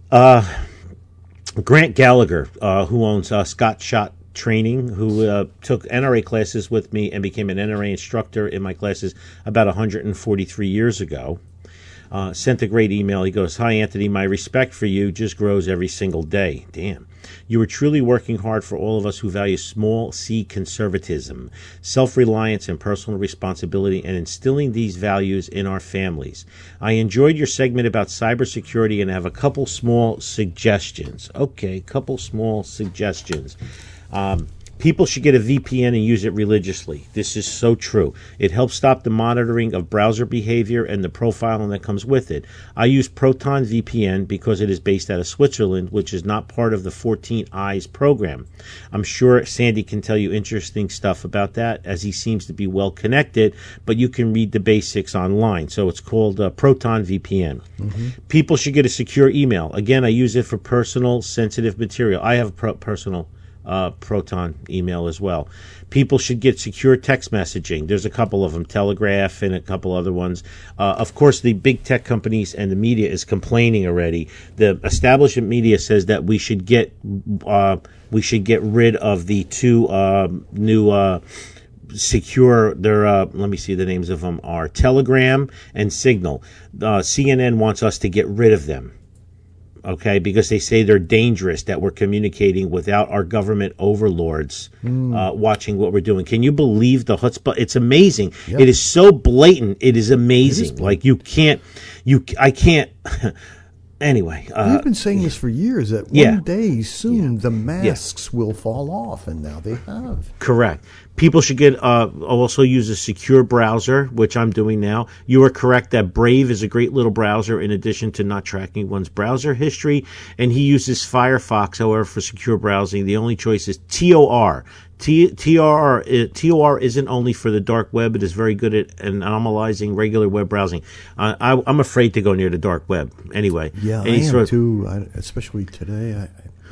Uh, Grant Gallagher, uh, who owns uh, Scott Scott. Training, who uh, took N R A classes with me and became an N R A instructor in my classes about one hundred forty-three years ago, uh, sent a great email. He goes, hi, Anthony, my respect for you just grows every single day. Damn. You are truly working hard for all of us who value small C conservatism, self-reliance, and personal responsibility, and instilling these values in our families. I enjoyed your segment about cybersecurity and have a couple small suggestions. Okay, couple small suggestions. Um, people should get a V P N and use it religiously. This is so true. It helps stop the monitoring of browser behavior and the profiling that comes with it. I use Proton V P N because it is based out of Switzerland, which is not part of the fourteen eyes program. I'm sure Sandy can tell you interesting stuff about that, as he seems to be well connected, but you can read the basics online. So it's called uh, Proton V P N. Mm-hmm. People should get a secure email. Again, I use it for personal, sensitive material. I have pro- personal Uh, Proton email as well. People should get secure text messaging. There's a couple of them, Telegraph and a couple other ones. Uh, of course, the big tech companies and the media is complaining already. The establishment media says that we should get uh, we should get rid of the two uh, new uh, secure. Their uh, let me see the names of them are Telegram and Signal. Uh, C N N wants us to get rid of them. Okay, because they say they're dangerous, that we're communicating without our government overlords mm. uh, watching what we're doing. Can you believe the chutzpah? It's amazing. Yep. It is so blatant. It is amazing. It is like you can't, you I can't. Anyway, uh, we've been saying this for years. That one yeah. day soon yeah. the masks yeah. will fall off, and now they have. Correct. People should get uh, also use a secure browser, which I'm doing now. You are correct that Brave is a great little browser in addition to not tracking one's browser history. And he uses Firefox, however, for secure browsing. The only choice is T O R. T O R isn't only for the dark web. It is very good at analyzing regular web browsing. Uh, I, I'm afraid to go near the dark web anyway. Yeah, I am too, I, especially today. I,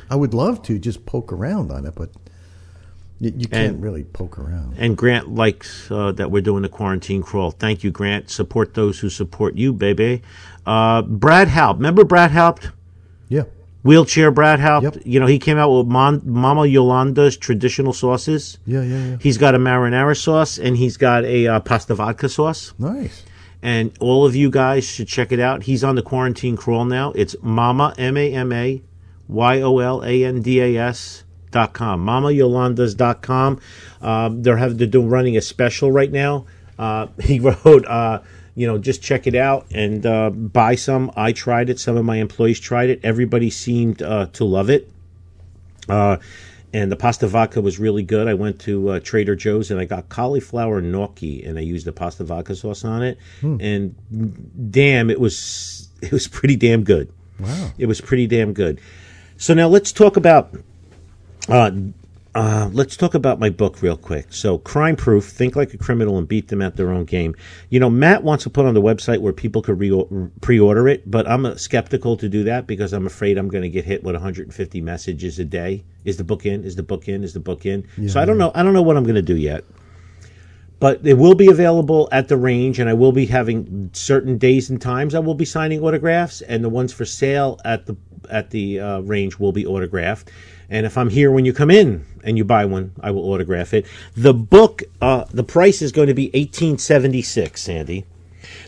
I would love to just poke around on it, but You, you can't and, really poke around. And Grant likes uh, that we're doing the quarantine crawl. Thank you, Grant. Support those who support you, baby. Uh, Brad Haupt. Remember Brad Haupt? Yeah. Wheelchair Brad Haupt. Yep. You know, he came out with Mon- Mama Yolanda's traditional sauces. Yeah, yeah, yeah. He's got a marinara sauce, and he's got a uh, pasta vodka sauce. Nice. And all of you guys should check it out. He's on the quarantine crawl now. it's Mama, M A M A, Y O L A N D A S dot com. Mama Yolandas dot com. Um, they're having to do running a special right now. Uh, he wrote, uh, you know, just check it out and uh, buy some. I tried it. Some of my employees tried it. Everybody seemed uh, to love it. Uh, and the pasta vodka was really good. I went to uh, Trader Joe's and I got cauliflower gnocchi and I used the pasta vodka sauce on it. Hmm. And damn, it was it was pretty damn good. Wow. It was pretty damn good. So now let's talk about Uh, uh, let's talk about my book real quick. So, Crime Proof, Think Like a Criminal and Beat Them at Their Own Game. You know, Matt wants to put on the website where people could re- pre-order it, but I'm skeptical to do that because I'm afraid I'm going to get hit with one hundred fifty messages a day. Is the book in? Is the book in? Is the book in? Yeah, so I don't know. I don't know what I'm going to do yet. But it will be available at the range, and I will be having certain days and times. I will be signing autographs, and the ones for sale at the at the uh, range will be autographed. And if I'm here when you come in and you buy one, I will autograph it. The book, uh, the price is going to be eighteen seventy-six, Sandy.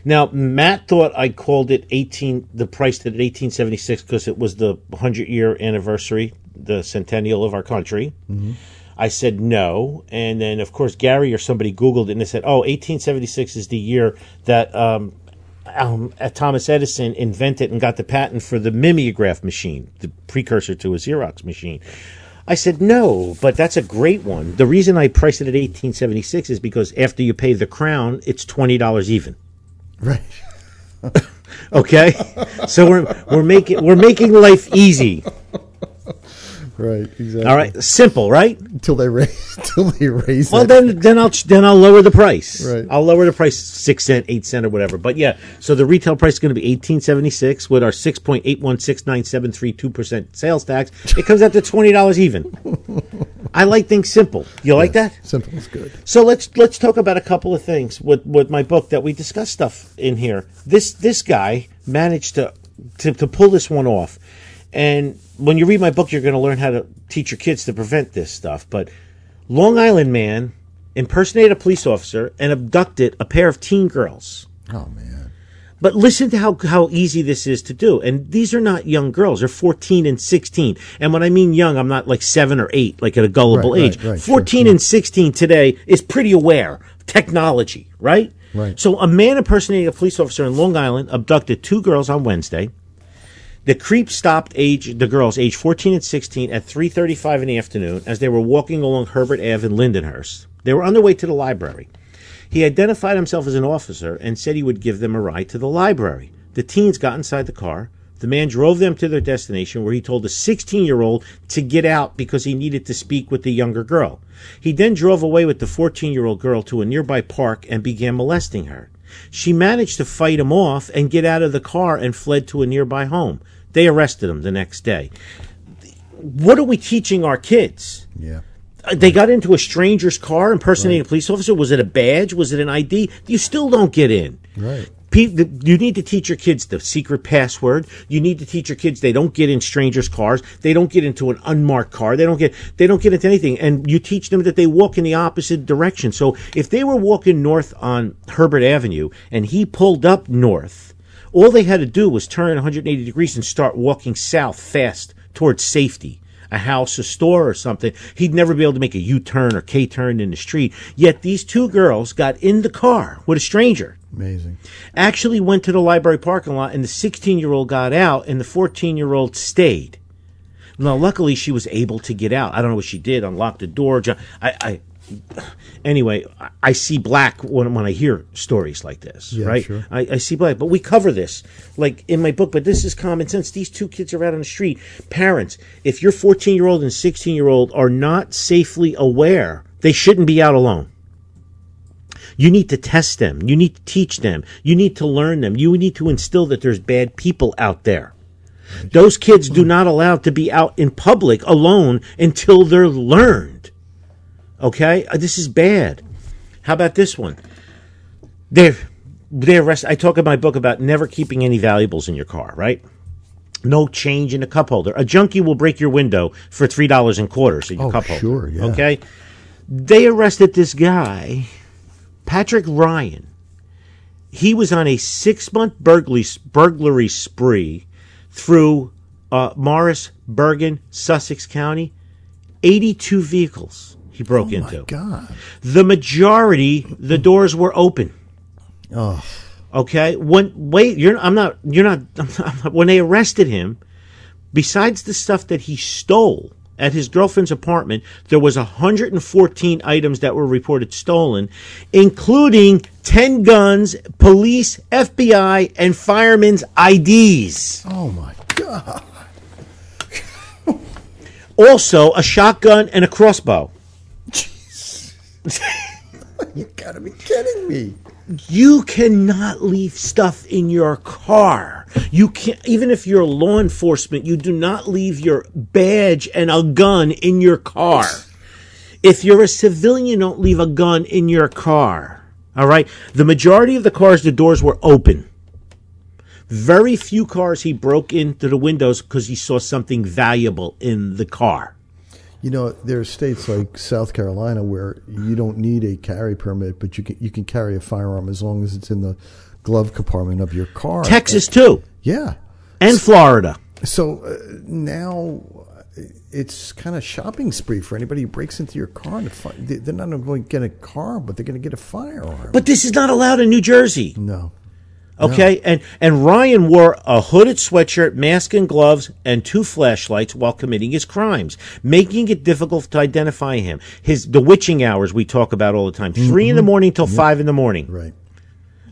Now, Matt thought I called it eighteen, the price at eighteen seventy-six because it was the hundred-year anniversary, the centennial of our country. Mm-hmm. I said no, and then, of course, Gary or somebody Googled it, and they said, oh, eighteen seventy-six is the year that um, um, Thomas Edison invented and got the patent for the mimeograph machine, the precursor to a Xerox machine. I said no, but that's a great one. The reason I priced it at eighteen seventy-six is because after you pay the crown, it's twenty dollars even. Right. Okay? So we're we're making we're making life easy. Right, exactly. All right, simple, right? Until they raise, until they raise. Well, it. then, then I'll then I'll lower the price. Right, I'll lower the price six cent, eight cent, or whatever. But yeah, so the retail price is going to be eighteen seventy six with our six point eight one six nine seven three two percent sales tax. It comes out to twenty dollars even. I like things simple. You like yes, that? Simple is good. So let's let's talk about a couple of things with with my book that we discuss stuff in here. This this guy managed to to, to pull this one off, and. When you read my book, you're going to learn how to teach your kids to prevent this stuff. But Long Island man impersonated a police officer and abducted a pair of teen girls. Oh, man. But listen to how, how easy this is to do. And these are not young girls. They're fourteen and sixteen. And when I mean young, I'm not like seven or eight, like at a gullible right, age. Right, right, fourteen sure, and sure. sixteen today is pretty aware. Technology, right? Right. So a man impersonating a police officer in Long Island abducted two girls on Wednesday. The creep stopped age the girls, age fourteen and sixteen, at three thirty-five in the afternoon as they were walking along Herbert Avenue in Lindenhurst. They were on their way to the library. He identified himself as an officer and said he would give them a ride to the library. The teens got inside the car. The man drove them to their destination where he told a sixteen-year-old to get out because he needed to speak with the younger girl. He then drove away with the fourteen-year-old girl to a nearby park and began molesting her. She managed to fight him off and get out of the car and fled to a nearby home. They arrested him the next day. What are we teaching our kids? Yeah. They right. got into a stranger's car impersonating right. a police officer. Was it a badge? Was it an I D? You still don't get in. Right. You need to teach your kids the secret password. You need to teach your kids they don't get in strangers' cars. They don't get into an unmarked car. They don't get they don't get into anything. And you teach them that they walk in the opposite direction. So if they were walking north on Herbert Avenue and he pulled up north, all they had to do was turn one hundred eighty degrees and start walking south fast towards safety, a house, a store, or something. He'd never be able to make a U-turn or K-turn in the street. Yet these two girls got in the car with a stranger. Amazing. Actually went to the library parking lot, and the sixteen-year-old got out, and the fourteen-year-old stayed. Now, luckily, she was able to get out. I don't know what she did, unlocked the door. I, I, anyway, I see black when, when I hear stories like this, yeah, right? Sure. I, I see black. But we cover this, like, in my book. But this is common sense. These two kids are out on the street. Parents, if your fourteen-year-old and sixteen-year-old are not safely aware, they shouldn't be out alone. You need to test them. You need to teach them. You need to learn them. You need to instill that there's bad people out there. Those kids do not allow to be out in public alone until they're learned. Okay? This is bad. How about this one? They they arrest. I talk in my book about never keeping any valuables in your car, right? No change in the cup holder. A junkie will break your window for three dollars and quarters in your oh, cup holder. Sure, yeah. Okay? They arrested this guy, Patrick Ryan. He was on a six-month burglary, burglary spree through uh, Morris, Bergen, Sussex County. eighty-two vehicles he broke oh into. Oh, my God. The majority, the doors were open. Oh. Okay. When wait, you're I'm not you're not I'm not, when they arrested him, besides the stuff that he stole at his girlfriend's apartment, there was one hundred fourteen items that were reported stolen, including ten guns, police, F B I, and firemen's I Ds. Oh my God. Also, a shotgun and a crossbow. Jeez. You got to be kidding me. You cannot leave stuff in your car. You can't, even if you're law enforcement, you do not leave your badge and a gun in your car. If you're a civilian, you don't leave a gun in your car. All right? The majority of the cars, the doors were open. Very few cars he broke into the windows because he saw something valuable in the car. You know, there are states like South Carolina where you don't need a carry permit, but you can you can carry a firearm as long as it's in the glove compartment of your car. Texas, and, too. Yeah. And so, Florida. So uh, now it's kind of shopping spree for anybody who breaks into your car. To fi- they're not going to get a car, but they're going to get a firearm. But this is not allowed in New Jersey. No. Okay, no. and, and Ryan wore a hooded sweatshirt, mask and gloves, and two flashlights while committing his crimes, making it difficult to identify him. His the witching hours we talk about all the time, mm-hmm. three in the morning till yeah. five in the morning. Right.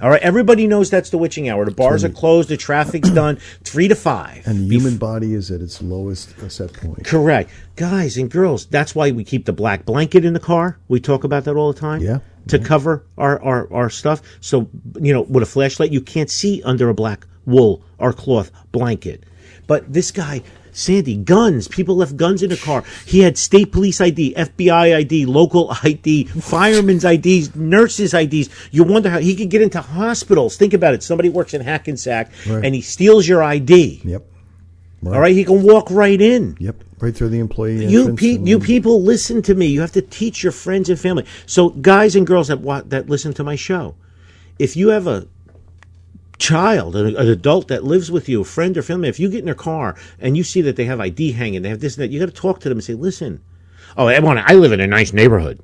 All right, everybody knows that's the witching hour. The bars are closed, the traffic's done, three to five. And the human Bef- body is at its lowest set point. Correct. Guys and girls, that's why we keep the black blanket in the car. We talk about that all the time. Yeah. To cover our, our, our stuff. So, you know, with a flashlight, you can't see under a black wool or cloth blanket. But this guy, Sandy, guns. People left guns in the car. He had state police I D, F B I I D, local I D, firemen's I Ds, nurses' I Ds. You wonder how he could get into hospitals. Think about it. Somebody works in Hackensack, right. and he steals your I D. Yep. Right. All right, he can walk right in. Yep, right through the employee. You, pe- and- you people, listen to me. You have to teach your friends and family. So, guys and girls that wa- that listen to my show, if you have a child, an, an adult that lives with you, a friend or family, if you get in their car and you see that they have I D hanging, they have this and that, you got to talk to them and say, "Listen, oh, I want. I live in a nice neighborhood,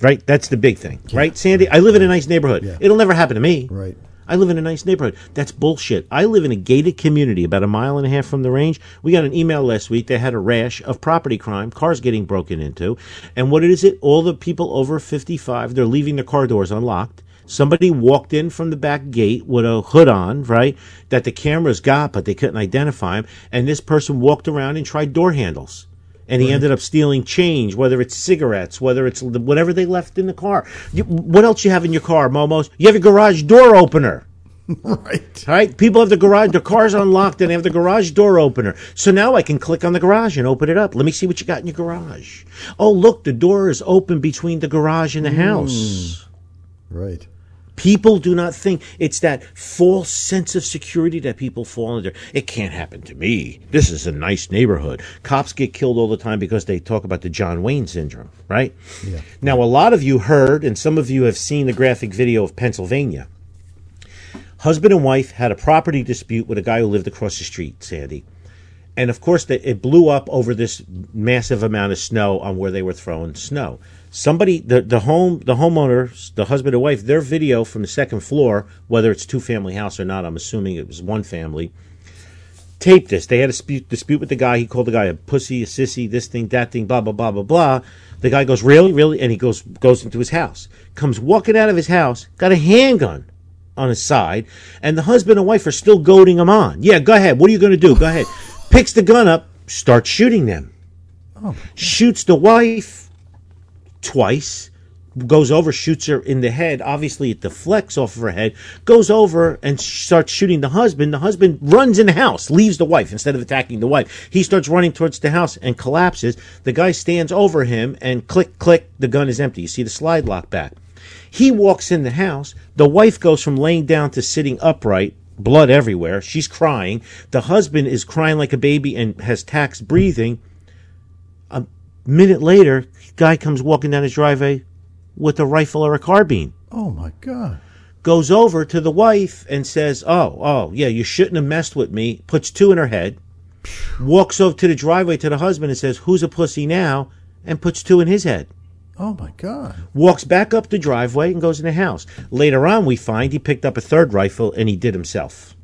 right? That's the big thing, yeah. right, Sandy? Right. I live in a nice neighborhood. Yeah. It'll never happen to me, right?" I live in a nice neighborhood. That's bullshit. I live in a gated community about a mile and a half from the range. We got an email last week that had a rash of property crime, cars getting broken into. And what is it? All the people over fifty-five, they're leaving their car doors unlocked. Somebody walked in from the back gate with a hood on, right, that the cameras got, but they couldn't identify him. And this person walked around and tried door handles. And he right. ended up stealing change, whether it's cigarettes, whether it's whatever they left in the car. You, what else you have in your car, Momos? You have a garage door opener. Right. Right? People have the garage, their car's unlocked, and they have the garage door opener. So now I can click on the garage and open it up. Let me see what you got in your garage. Oh, look, the door is open between the garage and the mm. house. Right. People do not think. It's that false sense of security that people fall under. It can't happen to me. This is a nice neighborhood. Cops get killed all the time because they talk about the John Wayne syndrome, right? Yeah. Now, a lot of you heard, and some of you have seen the graphic video of Pennsylvania. Husband and wife had a property dispute with a guy who lived across the street, Sandy. And, of course, it blew up over this massive amount of snow on where they were throwing snow. Somebody, the, the home, the homeowners, the husband and wife, their video from the second floor, whether it's two-family house or not, I'm assuming it was one family, taped this. They had a dispute, dispute with the guy. He called the guy a pussy, a sissy, this thing, that thing, blah, blah, blah, blah, blah. The guy goes, really, really? And he goes goes into his house. Comes walking out of his house, got a handgun on his side, and the husband and wife are still goading him on. Yeah, go ahead. What are you going to do? Go ahead. Picks the gun up, starts shooting them. Oh. Shoots the wife. Twice, goes over, shoots her in the head. Obviously, it deflects off of her head, goes over and starts shooting the husband. The husband runs in the house, leaves the wife instead of attacking the wife. He starts running towards the house and collapses. The guy stands over him and click, click, the gun is empty. You see the slide lock back. He walks in the house. The wife goes from laying down to sitting upright, blood everywhere. She's crying. The husband is crying like a baby and has taxed breathing. A minute later, guy comes walking down his driveway with a rifle or a carbine. Oh, my God. Goes over to the wife and says, oh, oh, yeah, you shouldn't have messed with me. Puts two in her head. Walks over to the driveway to the husband and says, who's a pussy now? And puts two in his head. Oh, my God. Walks back up the driveway and goes in the house. Later on, we find he picked up a third rifle and he did himself.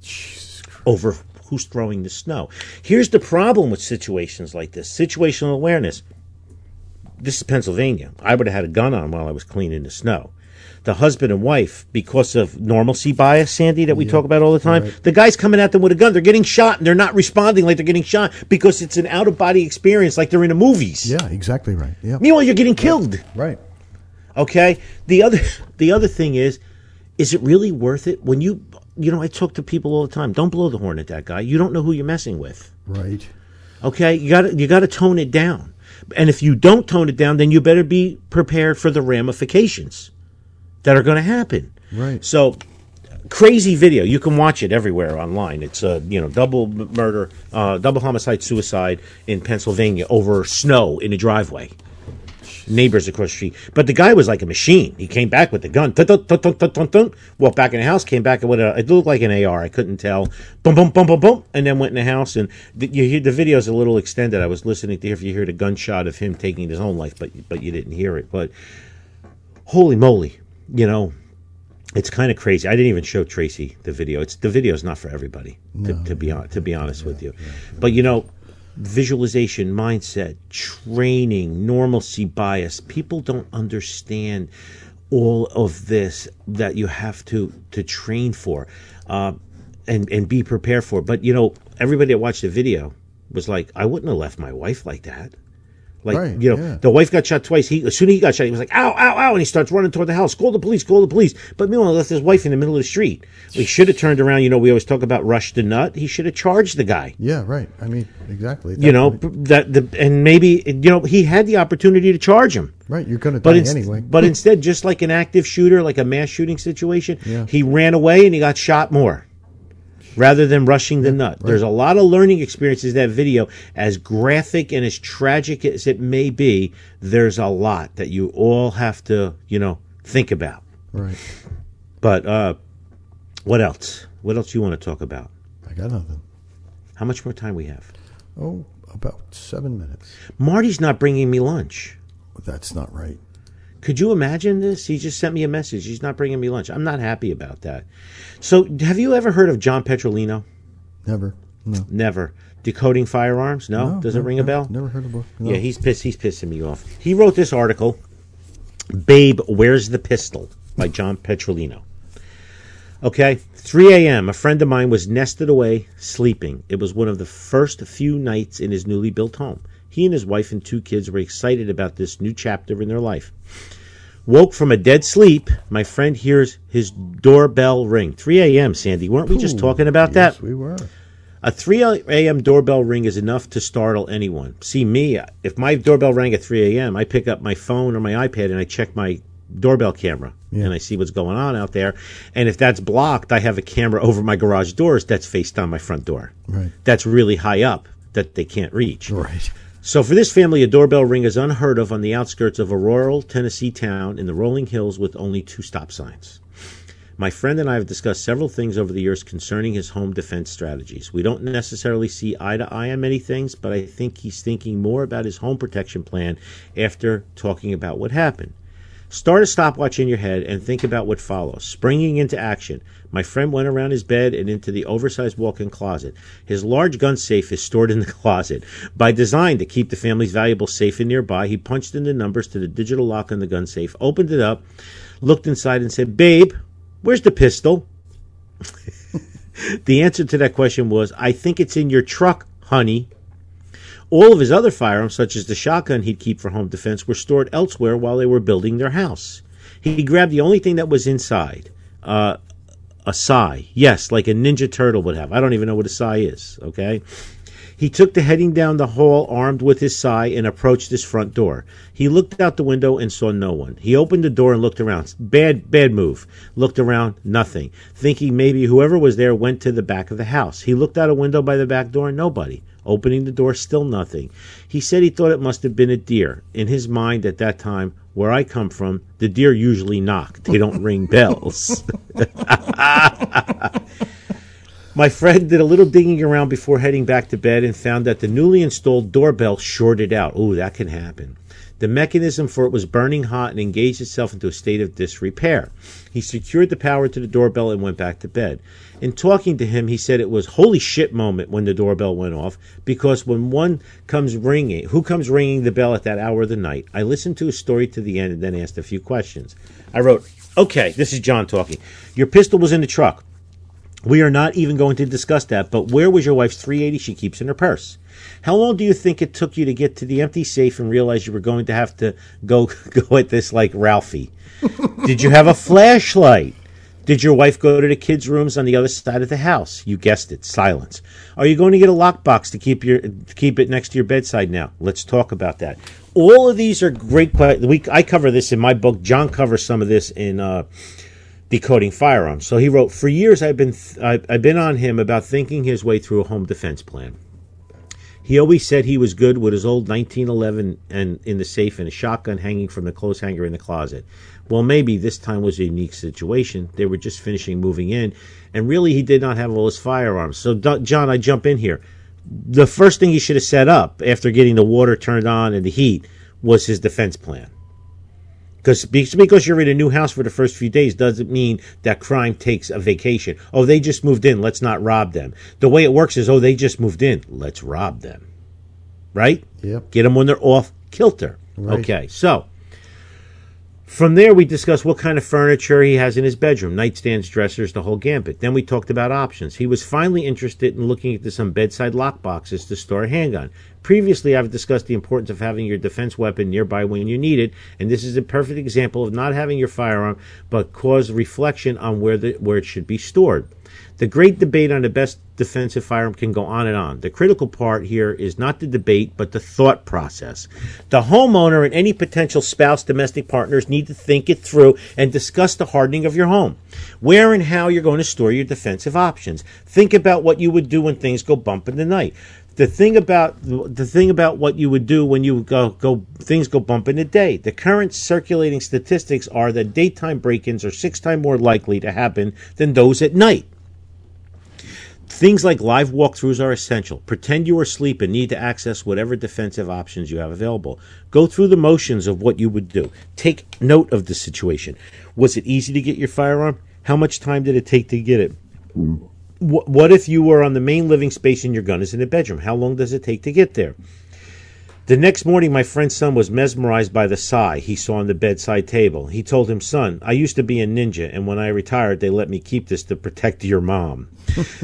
Jesus Christ. Over who's throwing the snow. Here's the problem with situations like this. Situational awareness. This is Pennsylvania. I would have had a gun on while I was cleaning the snow. The husband and wife, because of normalcy bias, Sandy, that we yeah, talk about all the time, right. The guy's coming at them with a gun. They're getting shot, and they're not responding like they're getting shot because it's an out-of-body experience like they're in the movies. Yeah, exactly right. Yeah. Meanwhile, you're getting killed. Right. Okay? The other the other thing is, is it really worth it? When you, you know, I talk to people all the time, don't blow the horn at that guy. You don't know who you're messing with. Right. Okay? You got you got to tone it down. And if you don't tone it down, then you better be prepared for the ramifications that are going to happen. Right. So, crazy video. You can watch it everywhere online. It's a uh, you know double murder, uh, double homicide, suicide in Pennsylvania over snow in a driveway. Jeez. Neighbors across the street. But the guy was like a machine. He came back with the gun. Dun, dun, dun, dun, dun, dun. Walked back in the house. Came back with a. It looked like an A R. I couldn't tell. Boom, boom, boom, boom, boom. And then went in the house. And the, you hear the video's a little extended. I was listening to hear if you heard a gunshot of him taking his own life, but but you didn't hear it. But holy moly. You know, it's kind of crazy. I didn't even show Tracy the video. It's the video's not for everybody, no, to, to be on, to be honest yeah, with you. Yeah, yeah. But you know, visualization, mindset, training, normalcy bias. People don't understand all of this that you have to to train for, uh, and and be prepared for. But you know, everybody that watched the video was like, I wouldn't have left my wife like that. Like, right, you know, yeah. The wife got shot twice. He, as soon as he got shot, he was like, ow, ow, ow. And he starts running toward the house. Call the police, call the police. But meanwhile, left his wife in the middle of the street. He should have turned around. You know, we always talk about rush the nut. He should have charged the guy. Yeah, right. I mean, exactly. You know, point. that the and maybe, you know, he had the opportunity to charge him. Right, you're going to die but anyway. But instead, just like an active shooter, like a mass shooting situation, yeah. He ran away and he got shot more. Rather than rushing the nut. Right. There's a lot of learning experiences in that video. As graphic and as tragic as it may be, there's a lot that you all have to, you know, think about. Right. But uh, what else? What else you want to talk about? I got nothing. How much more time we have? Oh, about seven minutes. Marty's not bringing me lunch. That's not right. Could you imagine this? He just sent me a message. He's not bringing me lunch. I'm not happy about that. So have you ever heard of John Petrolino? Never. No. Never. Decoding Firearms? No? no Does it ring a bell? Never heard of it. No. Yeah, he's pissed. He's pissing me off. He wrote this article, Babe, Where's the Pistol? By John Petrolino. Okay, three a.m., a friend of mine was nested away sleeping. It was one of the first few nights in his newly built home. He and his wife and two kids were excited about this new chapter in their life. Woke from a dead sleep, my friend hears his doorbell ring. three a.m., Sandy. Weren't we just talking about that? Yes, we were. A three a.m. doorbell ring is enough to startle anyone. See, me, if my doorbell rang at three a.m., I pick up my phone or my iPad and I check my doorbell camera. Yeah. And I see what's going on out there. And if that's blocked, I have a camera over my garage doors that's faced on my front door. Right. That's really high up that they can't reach. Right. So for this family, a doorbell ring is unheard of on the outskirts of a rural Tennessee town in the rolling hills with only two stop signs. My friend and I have discussed several things over the years concerning his home defense strategies. We don't necessarily see eye to eye on many things, but I think he's thinking more about his home protection plan after talking about what happened. Start a stopwatch in your head and think about what follows. Springing into action, my friend went around his bed and into the oversized walk-in closet. His large gun safe is stored in the closet. By design to keep the family's valuables safe and nearby, he punched in the numbers to the digital lock on the gun safe, opened it up, looked inside and said, "Babe, where's the pistol?" The answer to that question was, "I think it's in your truck, honey." All of his other firearms, such as the shotgun he'd keep for home defense, were stored elsewhere while they were building their house. He grabbed the only thing that was inside, uh, a sai. Yes, like a Ninja Turtle would have. I don't even know what a sai is, okay? He took to heading down the hall armed with his sai and approached his front door. He looked out the window and saw no one. He opened the door and looked around. Bad, bad move. Looked around, nothing. Thinking maybe whoever was there went to the back of the house. He looked out a window by the back door, nobody. Opening the door, still nothing. He said he thought it must have been a deer. In his mind at that time, where I come from, the deer usually knock. They don't ring bells. My friend did a little digging around before heading back to bed and found that the newly installed doorbell shorted out. Ooh, that can happen. The mechanism for it was burning hot and engaged itself into a state of disrepair. He secured the power to the doorbell and went back to bed. In talking to him, he said it was holy shit moment when the doorbell went off, because when one comes ringing, who comes ringing the bell at that hour of the night? I listened to his story to the end and then asked a few questions. I wrote, okay, this is John talking. Your pistol was in the truck. We are not even going to discuss that, but where was your wife's three eighty she keeps in her purse? How long do you think it took you to get to the empty safe and realize you were going to have to go go at this like Ralphie? Did you have a flashlight? Did your wife go to the kids' rooms on the other side of the house? You guessed it, silence. Are you going to get a lockbox to keep your to keep it next to your bedside now? Let's talk about that. All of these are great questions. I cover this in my book. John covers some of this in... Uh, Decoding Firearms. So he wrote, for years I've been th- I've, I've been on him about thinking his way through a home defense plan. He always said he was good with his old nineteen eleven and in the safe and a shotgun hanging from the clothes hanger in the closet. Well, maybe this time was a unique situation. They were just finishing moving in, and really he did not have all his firearms. So, D- John, I jump in here. The first thing he should have set up after getting the water turned on and the heat was his defense plan. Because because you're in a new house for the first few days doesn't mean that crime takes a vacation. Oh, they just moved in. Let's not rob them. The way it works is, oh, they just moved in. Let's rob them. Right? Yep. Get them when they're off kilter. Right. Okay, so from there we discussed what kind of furniture he has in his bedroom, nightstands, dressers, the whole gambit. Then we talked about options. He was finally interested in looking into some bedside lockboxes to store a handgun. Previously, I've discussed the importance of having your defense weapon nearby when you need it, and this is a perfect example of not having your firearm, but cause reflection on where the, where it should be stored. The great debate on the best defensive firearm can go on and on. The critical part here is not the debate, but the thought process. The homeowner and any potential spouse, domestic partners need to think it through and discuss the hardening of your home, where and how you're going to store your defensive options. Think about what you would do when things go bump in the night. The thing about the thing about what you would do when you go go things go bump in the day. The current circulating statistics are that daytime break-ins are six times more likely to happen than those at night. Things like live walkthroughs are essential. Pretend you are asleep and need to access whatever defensive options you have available. Go through the motions of what you would do. Take note of the situation. Was it easy to get your firearm? How much time did it take to get it? What if you were on the main living space and your gun is in the bedroom? How long does it take to get there? The next morning, my friend's son was mesmerized by the sai he saw on the bedside table. He told him, son, I used to be a ninja, and when I retired, they let me keep this to protect your mom.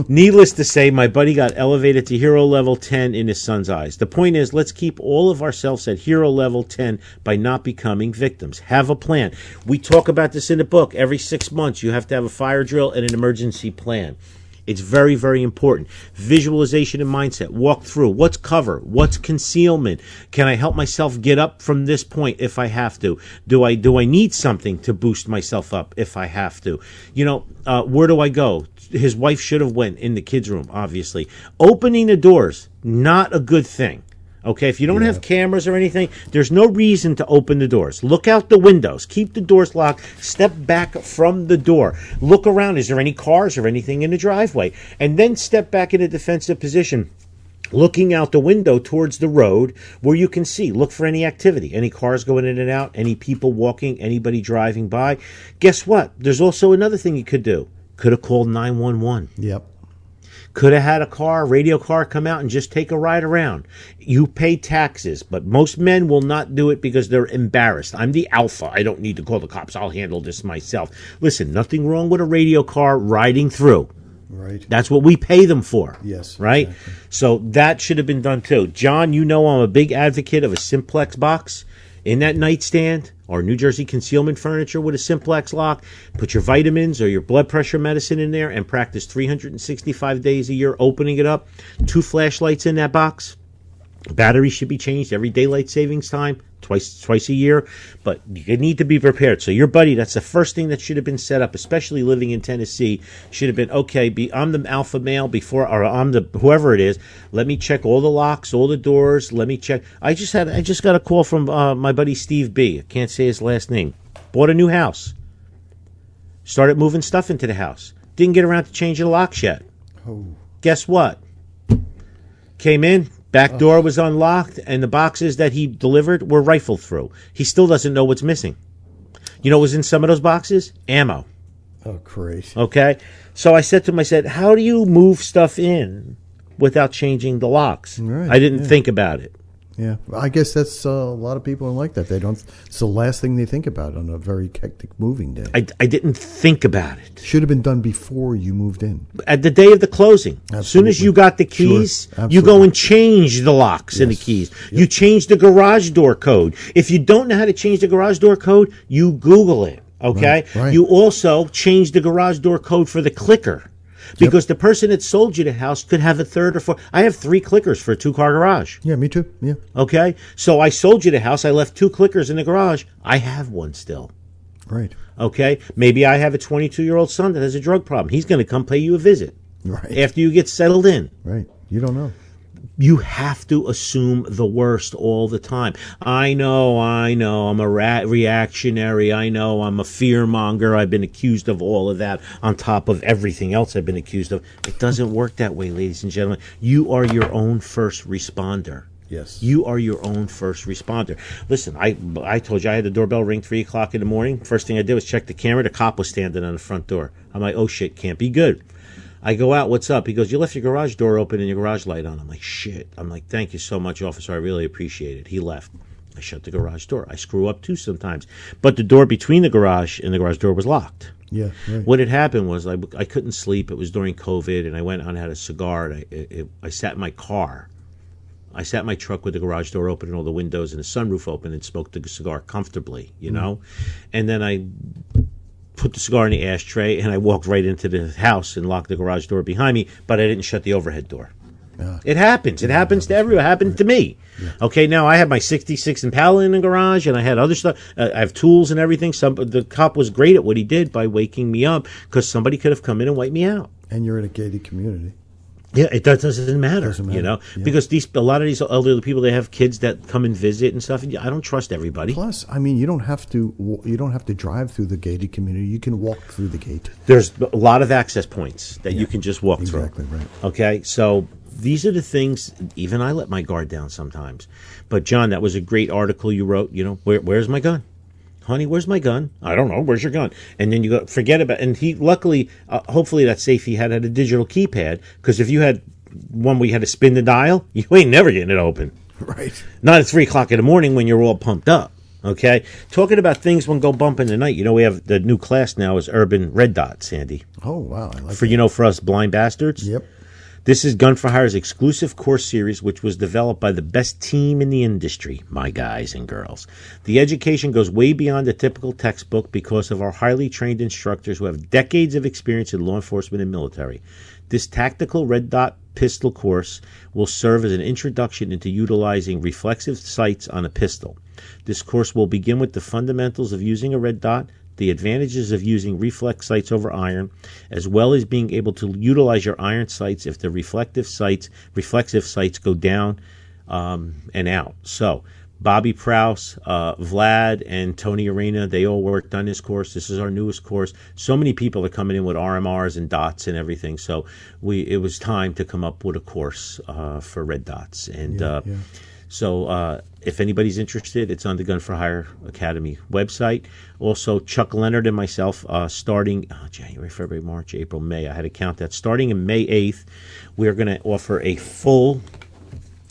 Needless to say, my buddy got elevated to hero level ten in his son's eyes. The point is, let's keep all of ourselves at hero level ten by not becoming victims. Have a plan. We talk about this in the book. Every six months, you have to have a fire drill and an emergency plan. It's very, very important. Visualization and mindset. Walk through. What's cover? What's concealment? Can I help myself get up from this point if I have to? Do I do I need something to boost myself up if I have to? You know, uh, where do I go? His wife should have went in the kids' room, obviously. Opening the doors, not a good thing. Okay, if you don't yeah. have cameras or anything, there's no reason to open the doors. Look out the windows. Keep the doors locked. Step back from the door. Look around. Is there any cars or anything in the driveway? And then step back in a defensive position, looking out the window towards the road where you can see. Look for any activity. Any cars going in and out, any people walking, anybody driving by. Guess what? There's also another thing you could do. Could have called nine one one. Yep. Could have had a car, radio car, come out and just take a ride around. You pay taxes, but most men will not do it because they're embarrassed. I'm the alpha. I don't need to call the cops. I'll handle this myself. Listen, nothing wrong with a radio car riding through. Right. That's what we pay them for. Yes. Right? Exactly. So that should have been done too. John, you know I'm a big advocate of a simplex box in that nightstand or New Jersey concealment furniture with a simplex lock. Put your vitamins or your blood pressure medicine in there and practice three hundred sixty-five days a year opening it up. Two flashlights in that box. Batteries should be changed every daylight savings time, twice twice a year, but you need to be prepared. So your buddy, that's the first thing that should have been set up, especially living in Tennessee, should have been, okay, be, I'm the alpha male before, or I'm the, whoever it is, let me check all the locks, all the doors, let me check. I just had, I just got a call from uh, my buddy Steve B. I can't say his last name. Bought a new house. Started moving stuff into the house. Didn't get around to changing the locks yet. Oh. Guess what? Came in. Back door was unlocked, and the boxes that he delivered were rifled through. He still doesn't know what's missing. You know what was in some of those boxes? Ammo. Oh, great. Okay? So I said to him, I said, how do you move stuff in without changing the locks? Right, I didn't yeah. think about it. Yeah. I guess that's uh, a lot of people are like that. They don't. It's the last thing they think about on a very hectic moving day. I, I didn't think about it. Should have been done before you moved in. At the day of the closing. Absolutely. As soon as you got the keys, sure. you go and change the locks yes. and the keys. Yep. You change the garage door code. If you don't know how to change the garage door code, you Google it, okay? Right, right. You also change the garage door code for the clicker because yep. the person that sold you the house could have a third or fourth. I have three clickers for a two-car garage. Yeah, me too. Yeah. Okay? So I sold you the house. I left two clickers in the garage. I have one still. Right. Okay? Maybe I have a twenty-two-year-old son that has a drug problem. He's going to come pay you a visit right. after you get settled in. Right. You don't know. You have to assume the worst all the time. I know, I know, I'm a rat reactionary. I know, I'm a fearmonger. I've been accused of all of that on top of everything else I've been accused of. It doesn't work that way, ladies and gentlemen. You are your own first responder. Yes. You are your own first responder. Listen, I I told you I had the doorbell ring three o'clock in the morning. First thing I did was check the camera. The cop was standing on the front door. I'm like, oh, shit, can't be good. I go out, what's up? He goes, you left your garage door open and your garage light on. I'm like, shit. I'm like, thank you so much, officer. I really appreciate it. He left. I shut the garage door. I screw up too sometimes. But the door between the garage and the garage door was locked. Yeah. Right. What had happened was I, I couldn't sleep. It was during COVID, and I went out and had a cigar, and I, it, it, I sat in my car. I sat in my truck with the garage door open and all the windows and the sunroof open and smoked a cigar comfortably, you know? Mm. And then I put the cigar in the ashtray, and I walked right into the house and locked the garage door behind me, but I didn't shut the overhead door. Uh, it happens. It happens to everyone. It happened to me. Yeah. Okay, now I have my sixty-six Impala in the garage, and I had other stuff. Uh, I have tools and everything. Some The cop was great at what he did by waking me up because somebody could have come in and wiped me out. And you're in a gated community. Yeah, it does, doesn't matter, doesn't matter, you know, yeah. because these a lot of these elderly people, they have kids that come and visit and stuff. And I don't trust everybody. Plus, I mean, you don't have to you don't have to drive through the gated community. You can walk through the gate. There's a lot of access points that yeah, you can just walk exactly through. Exactly right. Okay, so these are the things. Even I let my guard down sometimes. But John, that was a great article you wrote. You know, where, where's my gun? Honey, where's my gun? I don't know. Where's your gun? And then you go, forget about it. And he, luckily, uh, hopefully that safe he had had a digital keypad, because if you had one where you had to spin the dial, you ain't never getting it open. Right. Not at three o'clock in the morning when you're all pumped up. Okay? Talking about things when go bump in the night. You know, we have the new class now is Urban Red Dot, Sandy. Oh, wow. I like for that. You know, for us blind bastards. Yep. This is Gun for Hire's exclusive course series, which was developed by the best team in the industry, my guys and girls. The education goes way beyond the typical textbook because of our highly trained instructors who have decades of experience in law enforcement and military. This tactical red dot pistol course will serve as an introduction into utilizing reflexive sights on a pistol. This course will begin with the fundamentals of using a red dot, the advantages of using reflex sights over iron, as well as being able to utilize your iron sights if the reflective sights, reflexive sights go down um, and out. So Bobby Prouse, uh, Vlad, and Tony Arena, they all worked on this course. This is our newest course. So many people are coming in with R M Rs and dots and everything. So we it was time to come up with a course uh, for red dots. And yeah, uh, yeah. So uh, if anybody's interested, it's on the Gun for Hire Academy website. Also, Chuck Leonard and myself, uh, starting oh, January, February, March, April, May. I had to count that. Starting in May eighth, we are going to offer a full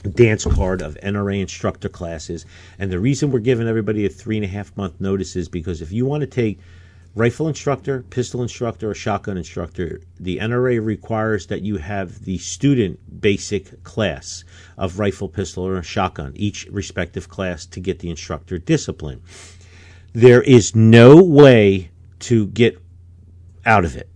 dance card of N R A instructor classes. And the reason we're giving everybody a three and a half month notice is because if you want to take rifle instructor, pistol instructor, or shotgun instructor, the N R A requires that you have the student basic class of rifle, pistol, or shotgun, each respective class, to get the instructor discipline. There is no way to get out of it.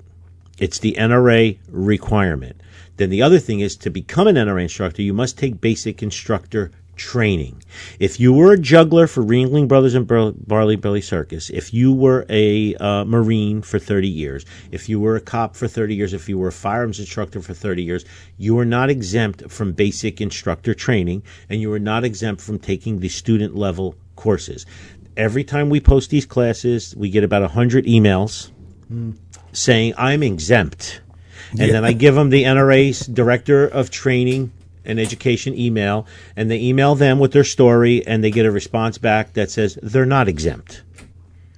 It's the N R A requirement. Then the other thing is, to become an N R A instructor, you must take basic instructor training. If you were a juggler for Ringling Brothers and Bar- Barley Belly Circus, if you were a uh, Marine for thirty years, if you were a cop for thirty years, if you were a firearms instructor for thirty years, you are not exempt from basic instructor training, and you are not exempt from taking the student level courses. Every time we post these classes, we get about one hundred emails mm. saying, I'm exempt. And yeah. then I give them the N R A's Director of Training an education email, and they email them with their story, and they get a response back that says they're not exempt.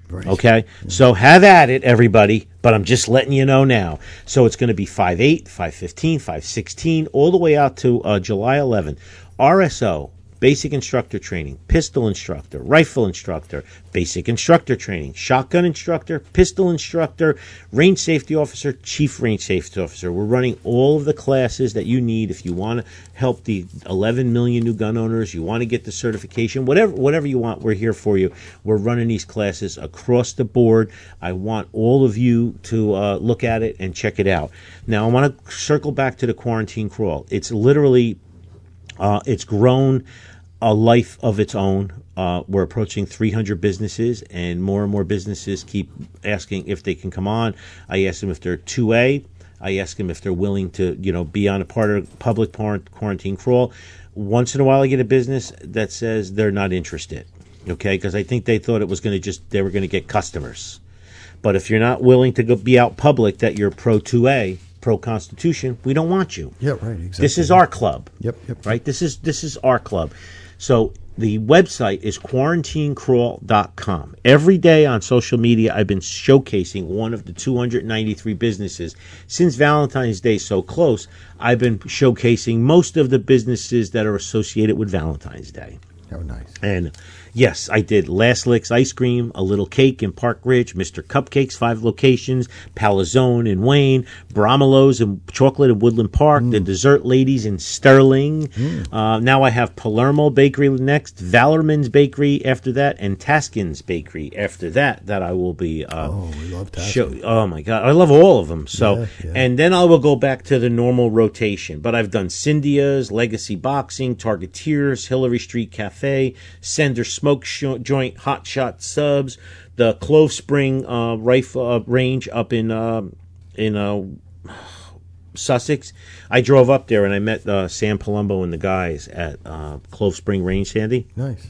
Right. Okay? Yeah. So have at it, everybody, but I'm just letting you know now. So it's going to be five eight, five fifteen, five sixteen, all the way out to uh, July eleventh. R S O, basic instructor training, pistol instructor, rifle instructor, basic instructor training, shotgun instructor, pistol instructor, range safety officer, chief range safety officer. We're running all of the classes that you need if you want to help the eleven million new gun owners, you want to get the certification, whatever whatever you want, we're here for you. We're running these classes across the board. I want all of you to uh, look at it and check it out. Now, I want to circle back to the quarantine crawl. It's literally, uh, it's grown a life of its own. Uh, we're approaching three hundred businesses, and more and more businesses keep asking if they can come on. I ask them if they're two A. I ask them if they're willing to, you know, be on a part of public quarantine crawl. Once in a while, I get a business that says they're not interested. Okay, because I think they thought it was going to just they were going to get customers. But if you're not willing to go be out public that you're pro two A, pro-Constitution, we don't want you. Yeah, right. Exactly. This is our club. Yep. Yep. Right. This is this is our club. So the website is quarantine crawl dot com. Every day on social media, I've been showcasing one of the two hundred ninety-three businesses. Since Valentine's Day is so close, I've been showcasing most of the businesses that are associated with Valentine's Day. Oh, nice. And yes, I did Last Licks Ice Cream, A Little Cake in Park Ridge, Mister Cupcakes, five locations, Palazzone in Wayne, Bromelo's and Chocolate in Woodland Park, mm. the Dessert Ladies in Sterling. Mm. Uh, now I have Palermo Bakery next, Valorman's Bakery after that, and Taskin's Bakery after that, that I will be. Uh, oh, we love Taskin. Oh, my God. I love all of them. So, yeah, yeah. And then I will go back to the normal rotation. But I've done Cindia's, Legacy Boxing, Targeteers, Hillary Street Cafe, Sender Smoke Joint, Hot Shot Subs, the Clove Spring uh, rifle uh, range up in uh, in uh, Sussex. I drove up there and I met uh, Sam Palumbo and the guys at uh, Clove Spring Range, Sandy. Nice.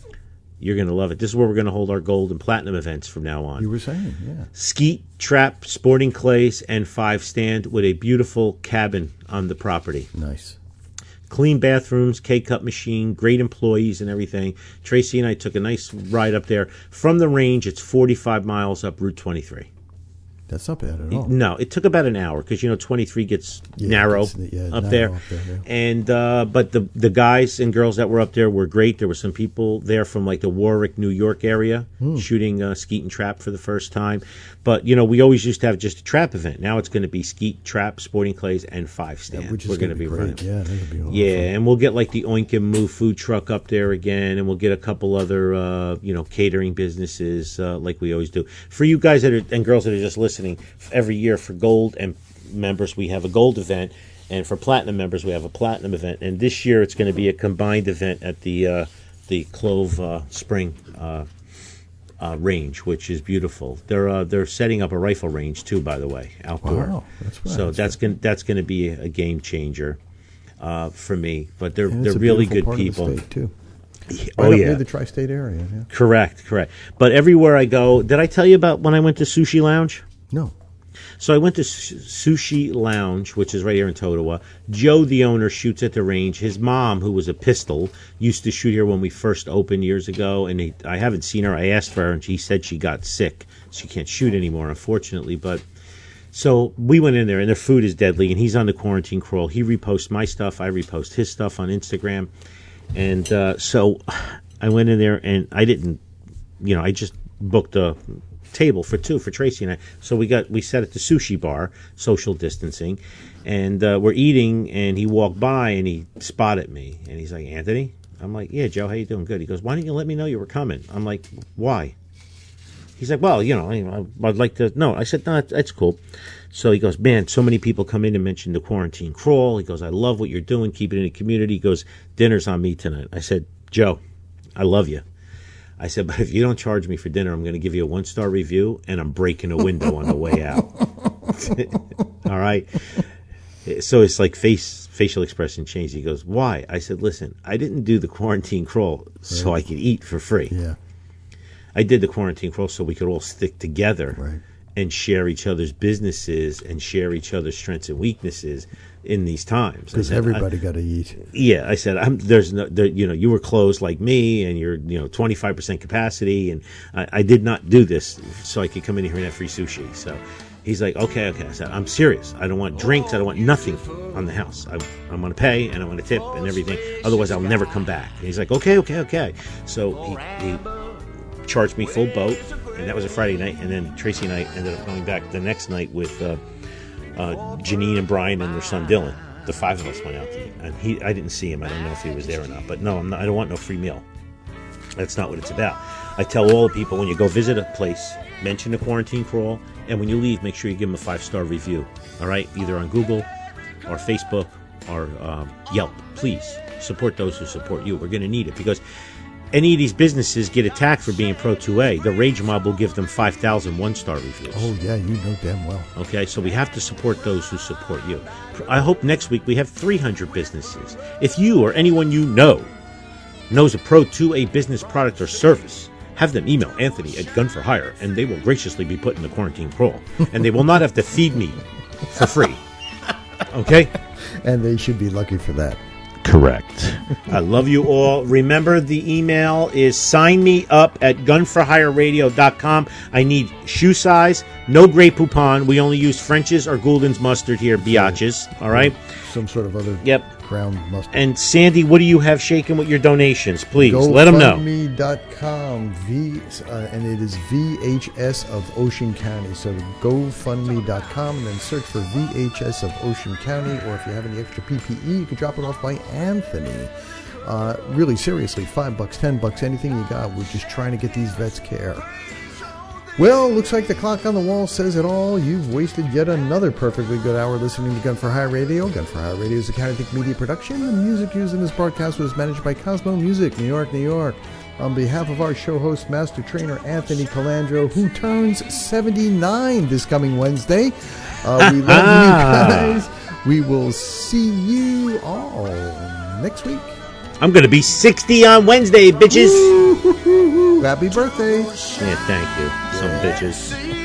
You're going to love it. This is where we're going to hold our gold and platinum events from now on. You were saying, yeah. Skeet, Trap, Sporting Clays, and Five Stand with a beautiful cabin on the property. Nice. Clean bathrooms, K-Cup machine, great employees and everything. Tracy and I took a nice ride up there. From the range, it's forty-five miles up Route twenty-three. That's not bad at all. No, it took about an hour because, you know, twenty-three gets yeah, narrow gets, yeah, up narrow there. Up there yeah. And uh, but the, the guys and girls that were up there were great. There were some people there from, like, the Warwick, New York area mm. shooting uh, skeet and trap for the first time. But, you know, we always used to have just a trap event. Now it's going to be skeet, trap, sporting clays, and five stand. Yeah, which is we're going to be, be running. Yeah, that'll be awesome. Yeah, and we'll get, like, the Oink and Moo food truck up there again, and we'll get a couple other, uh, you know, catering businesses uh, like we always do. For you guys that are, and girls that are just listening, every year for gold and members we have a gold event, and for platinum members we have a platinum event, and this year it's going to be a combined event at the uh, the Clove uh, Spring uh, uh, range, which is beautiful. They're uh, they're setting up a rifle range too, by the way, outdoor. Wow, that's right. So that's, that's gonna that's going to be a game changer uh, for me. But they're they're really good part people. Of the state, too. Right oh, up yeah. near the tri-state area. Yeah. Correct, correct. But everywhere I go, did I tell you about when I went to Sushi Lounge? No. So I went to Sushi Lounge, which is right here in Totowa. Joe, the owner, shoots at the range. His mom, who was a pistol, used to shoot here when we first opened years ago, and he, I haven't seen her. I asked for her, and she said she got sick. She can't shoot anymore, unfortunately. But so we went in there, and their food is deadly, and he's on the quarantine crawl. He reposts my stuff. I repost his stuff on Instagram. And uh, so I went in there, and I didn't, you know, I just booked a table for two for Tracy and I. So we got we sat at the sushi bar, social distancing, and uh, we're eating. And he walked by and he spotted me, and he's like, "Anthony?" I'm like, "Yeah, Joe. How you doing?" "Good." He goes, "Why didn't you let me know you were coming?" I'm like, "Why?" He's like, "Well, you know, I'd like to." No, I said, "No, that's cool." So he goes, "Man, so many people come in and mention the quarantine crawl." He goes, "I love what you're doing, keep it in the community." He goes, "Dinner's on me tonight." I said, "Joe, I love you." I said, "But if you don't charge me for dinner, I'm going to give you a one-star review, and I'm breaking a window on the way out." All right. So it's like face facial expression changed. He goes, "Why?" I said, "Listen, I didn't do the quarantine crawl so I could eat for free. Yeah. I did the quarantine crawl so we could all stick together right. and share each other's businesses and share each other's strengths and weaknesses in these times." Because everybody got to eat. Yeah, I said, I'm, "There's no, there, you know, you were closed like me, and you're, you know, twenty-five percent capacity, and I, I did not do this so I could come in here and have free sushi." So he's like, "Okay, okay." I said, "I'm serious. I don't want drinks. I don't want nothing on the house. I, I want to pay, and I want to tip and everything. Otherwise, I'll never come back." And he's like, "Okay, okay, okay." So he. he charged me full boat, and that was a Friday night. And then Tracy and I ended up going back the next night with uh, uh, Janine and Brian and their son Dylan. The five of us went out to eat, and he I didn't see him. I don't know if he was there or not, but no, I'm not, I don't want no free meal. That's not what it's about. I tell all the people, when you go visit a place, mention the quarantine crawl, and when you leave, make sure you give them a five-star review, all right, either on Google or Facebook or um, Yelp. Please support those who support you. We're going to need it, because any of these businesses get attacked for being pro two A. The rage mob will give them five thousand one-star reviews. Oh, yeah, you know damn well. Okay, so we have to support those who support you. I hope next week we have three hundred businesses. If you or anyone you know knows a pro two A business, product, or service, have them email Anthony at Gun for Hire, and they will graciously be put in the quarantine crawl. And they will not have to feed me for free. Okay? And they should be lucky for that. Correct. I love you all. Remember, the email is sign me up at gun for hire radio dot com. I need shoe size, no Grey Poupon. We only use French's or Gouldin's mustard here, biatches. All right? Some sort of other yep. ground mustard. And Sandy, what do you have shaking with your donations? Please, Go let them know. GoFundMe dot com, v, uh, and it is V H S of Ocean County. So GoFundMe dot com, and then search for V H S of Ocean County, or if you have any extra P P E, you can drop it off by Anthony. Uh, really, seriously, five bucks, ten bucks, anything you got. We're just trying to get these vets care. Well, looks like the clock on the wall says it all. You've wasted yet another perfectly good hour listening to Gun for Hire Radio. Gun for Hire Radio is a Counterthink Media production. The music used in this broadcast was managed by Cosmo Music, New York, New York. On behalf of our show host, Master Trainer Anthony Calandro, who turns seventy-nine this coming Wednesday, uh, we love you guys. We will see you all next week. I'm going to be sixty on Wednesday, bitches. Happy birthday. Yeah, thank you, some bitches.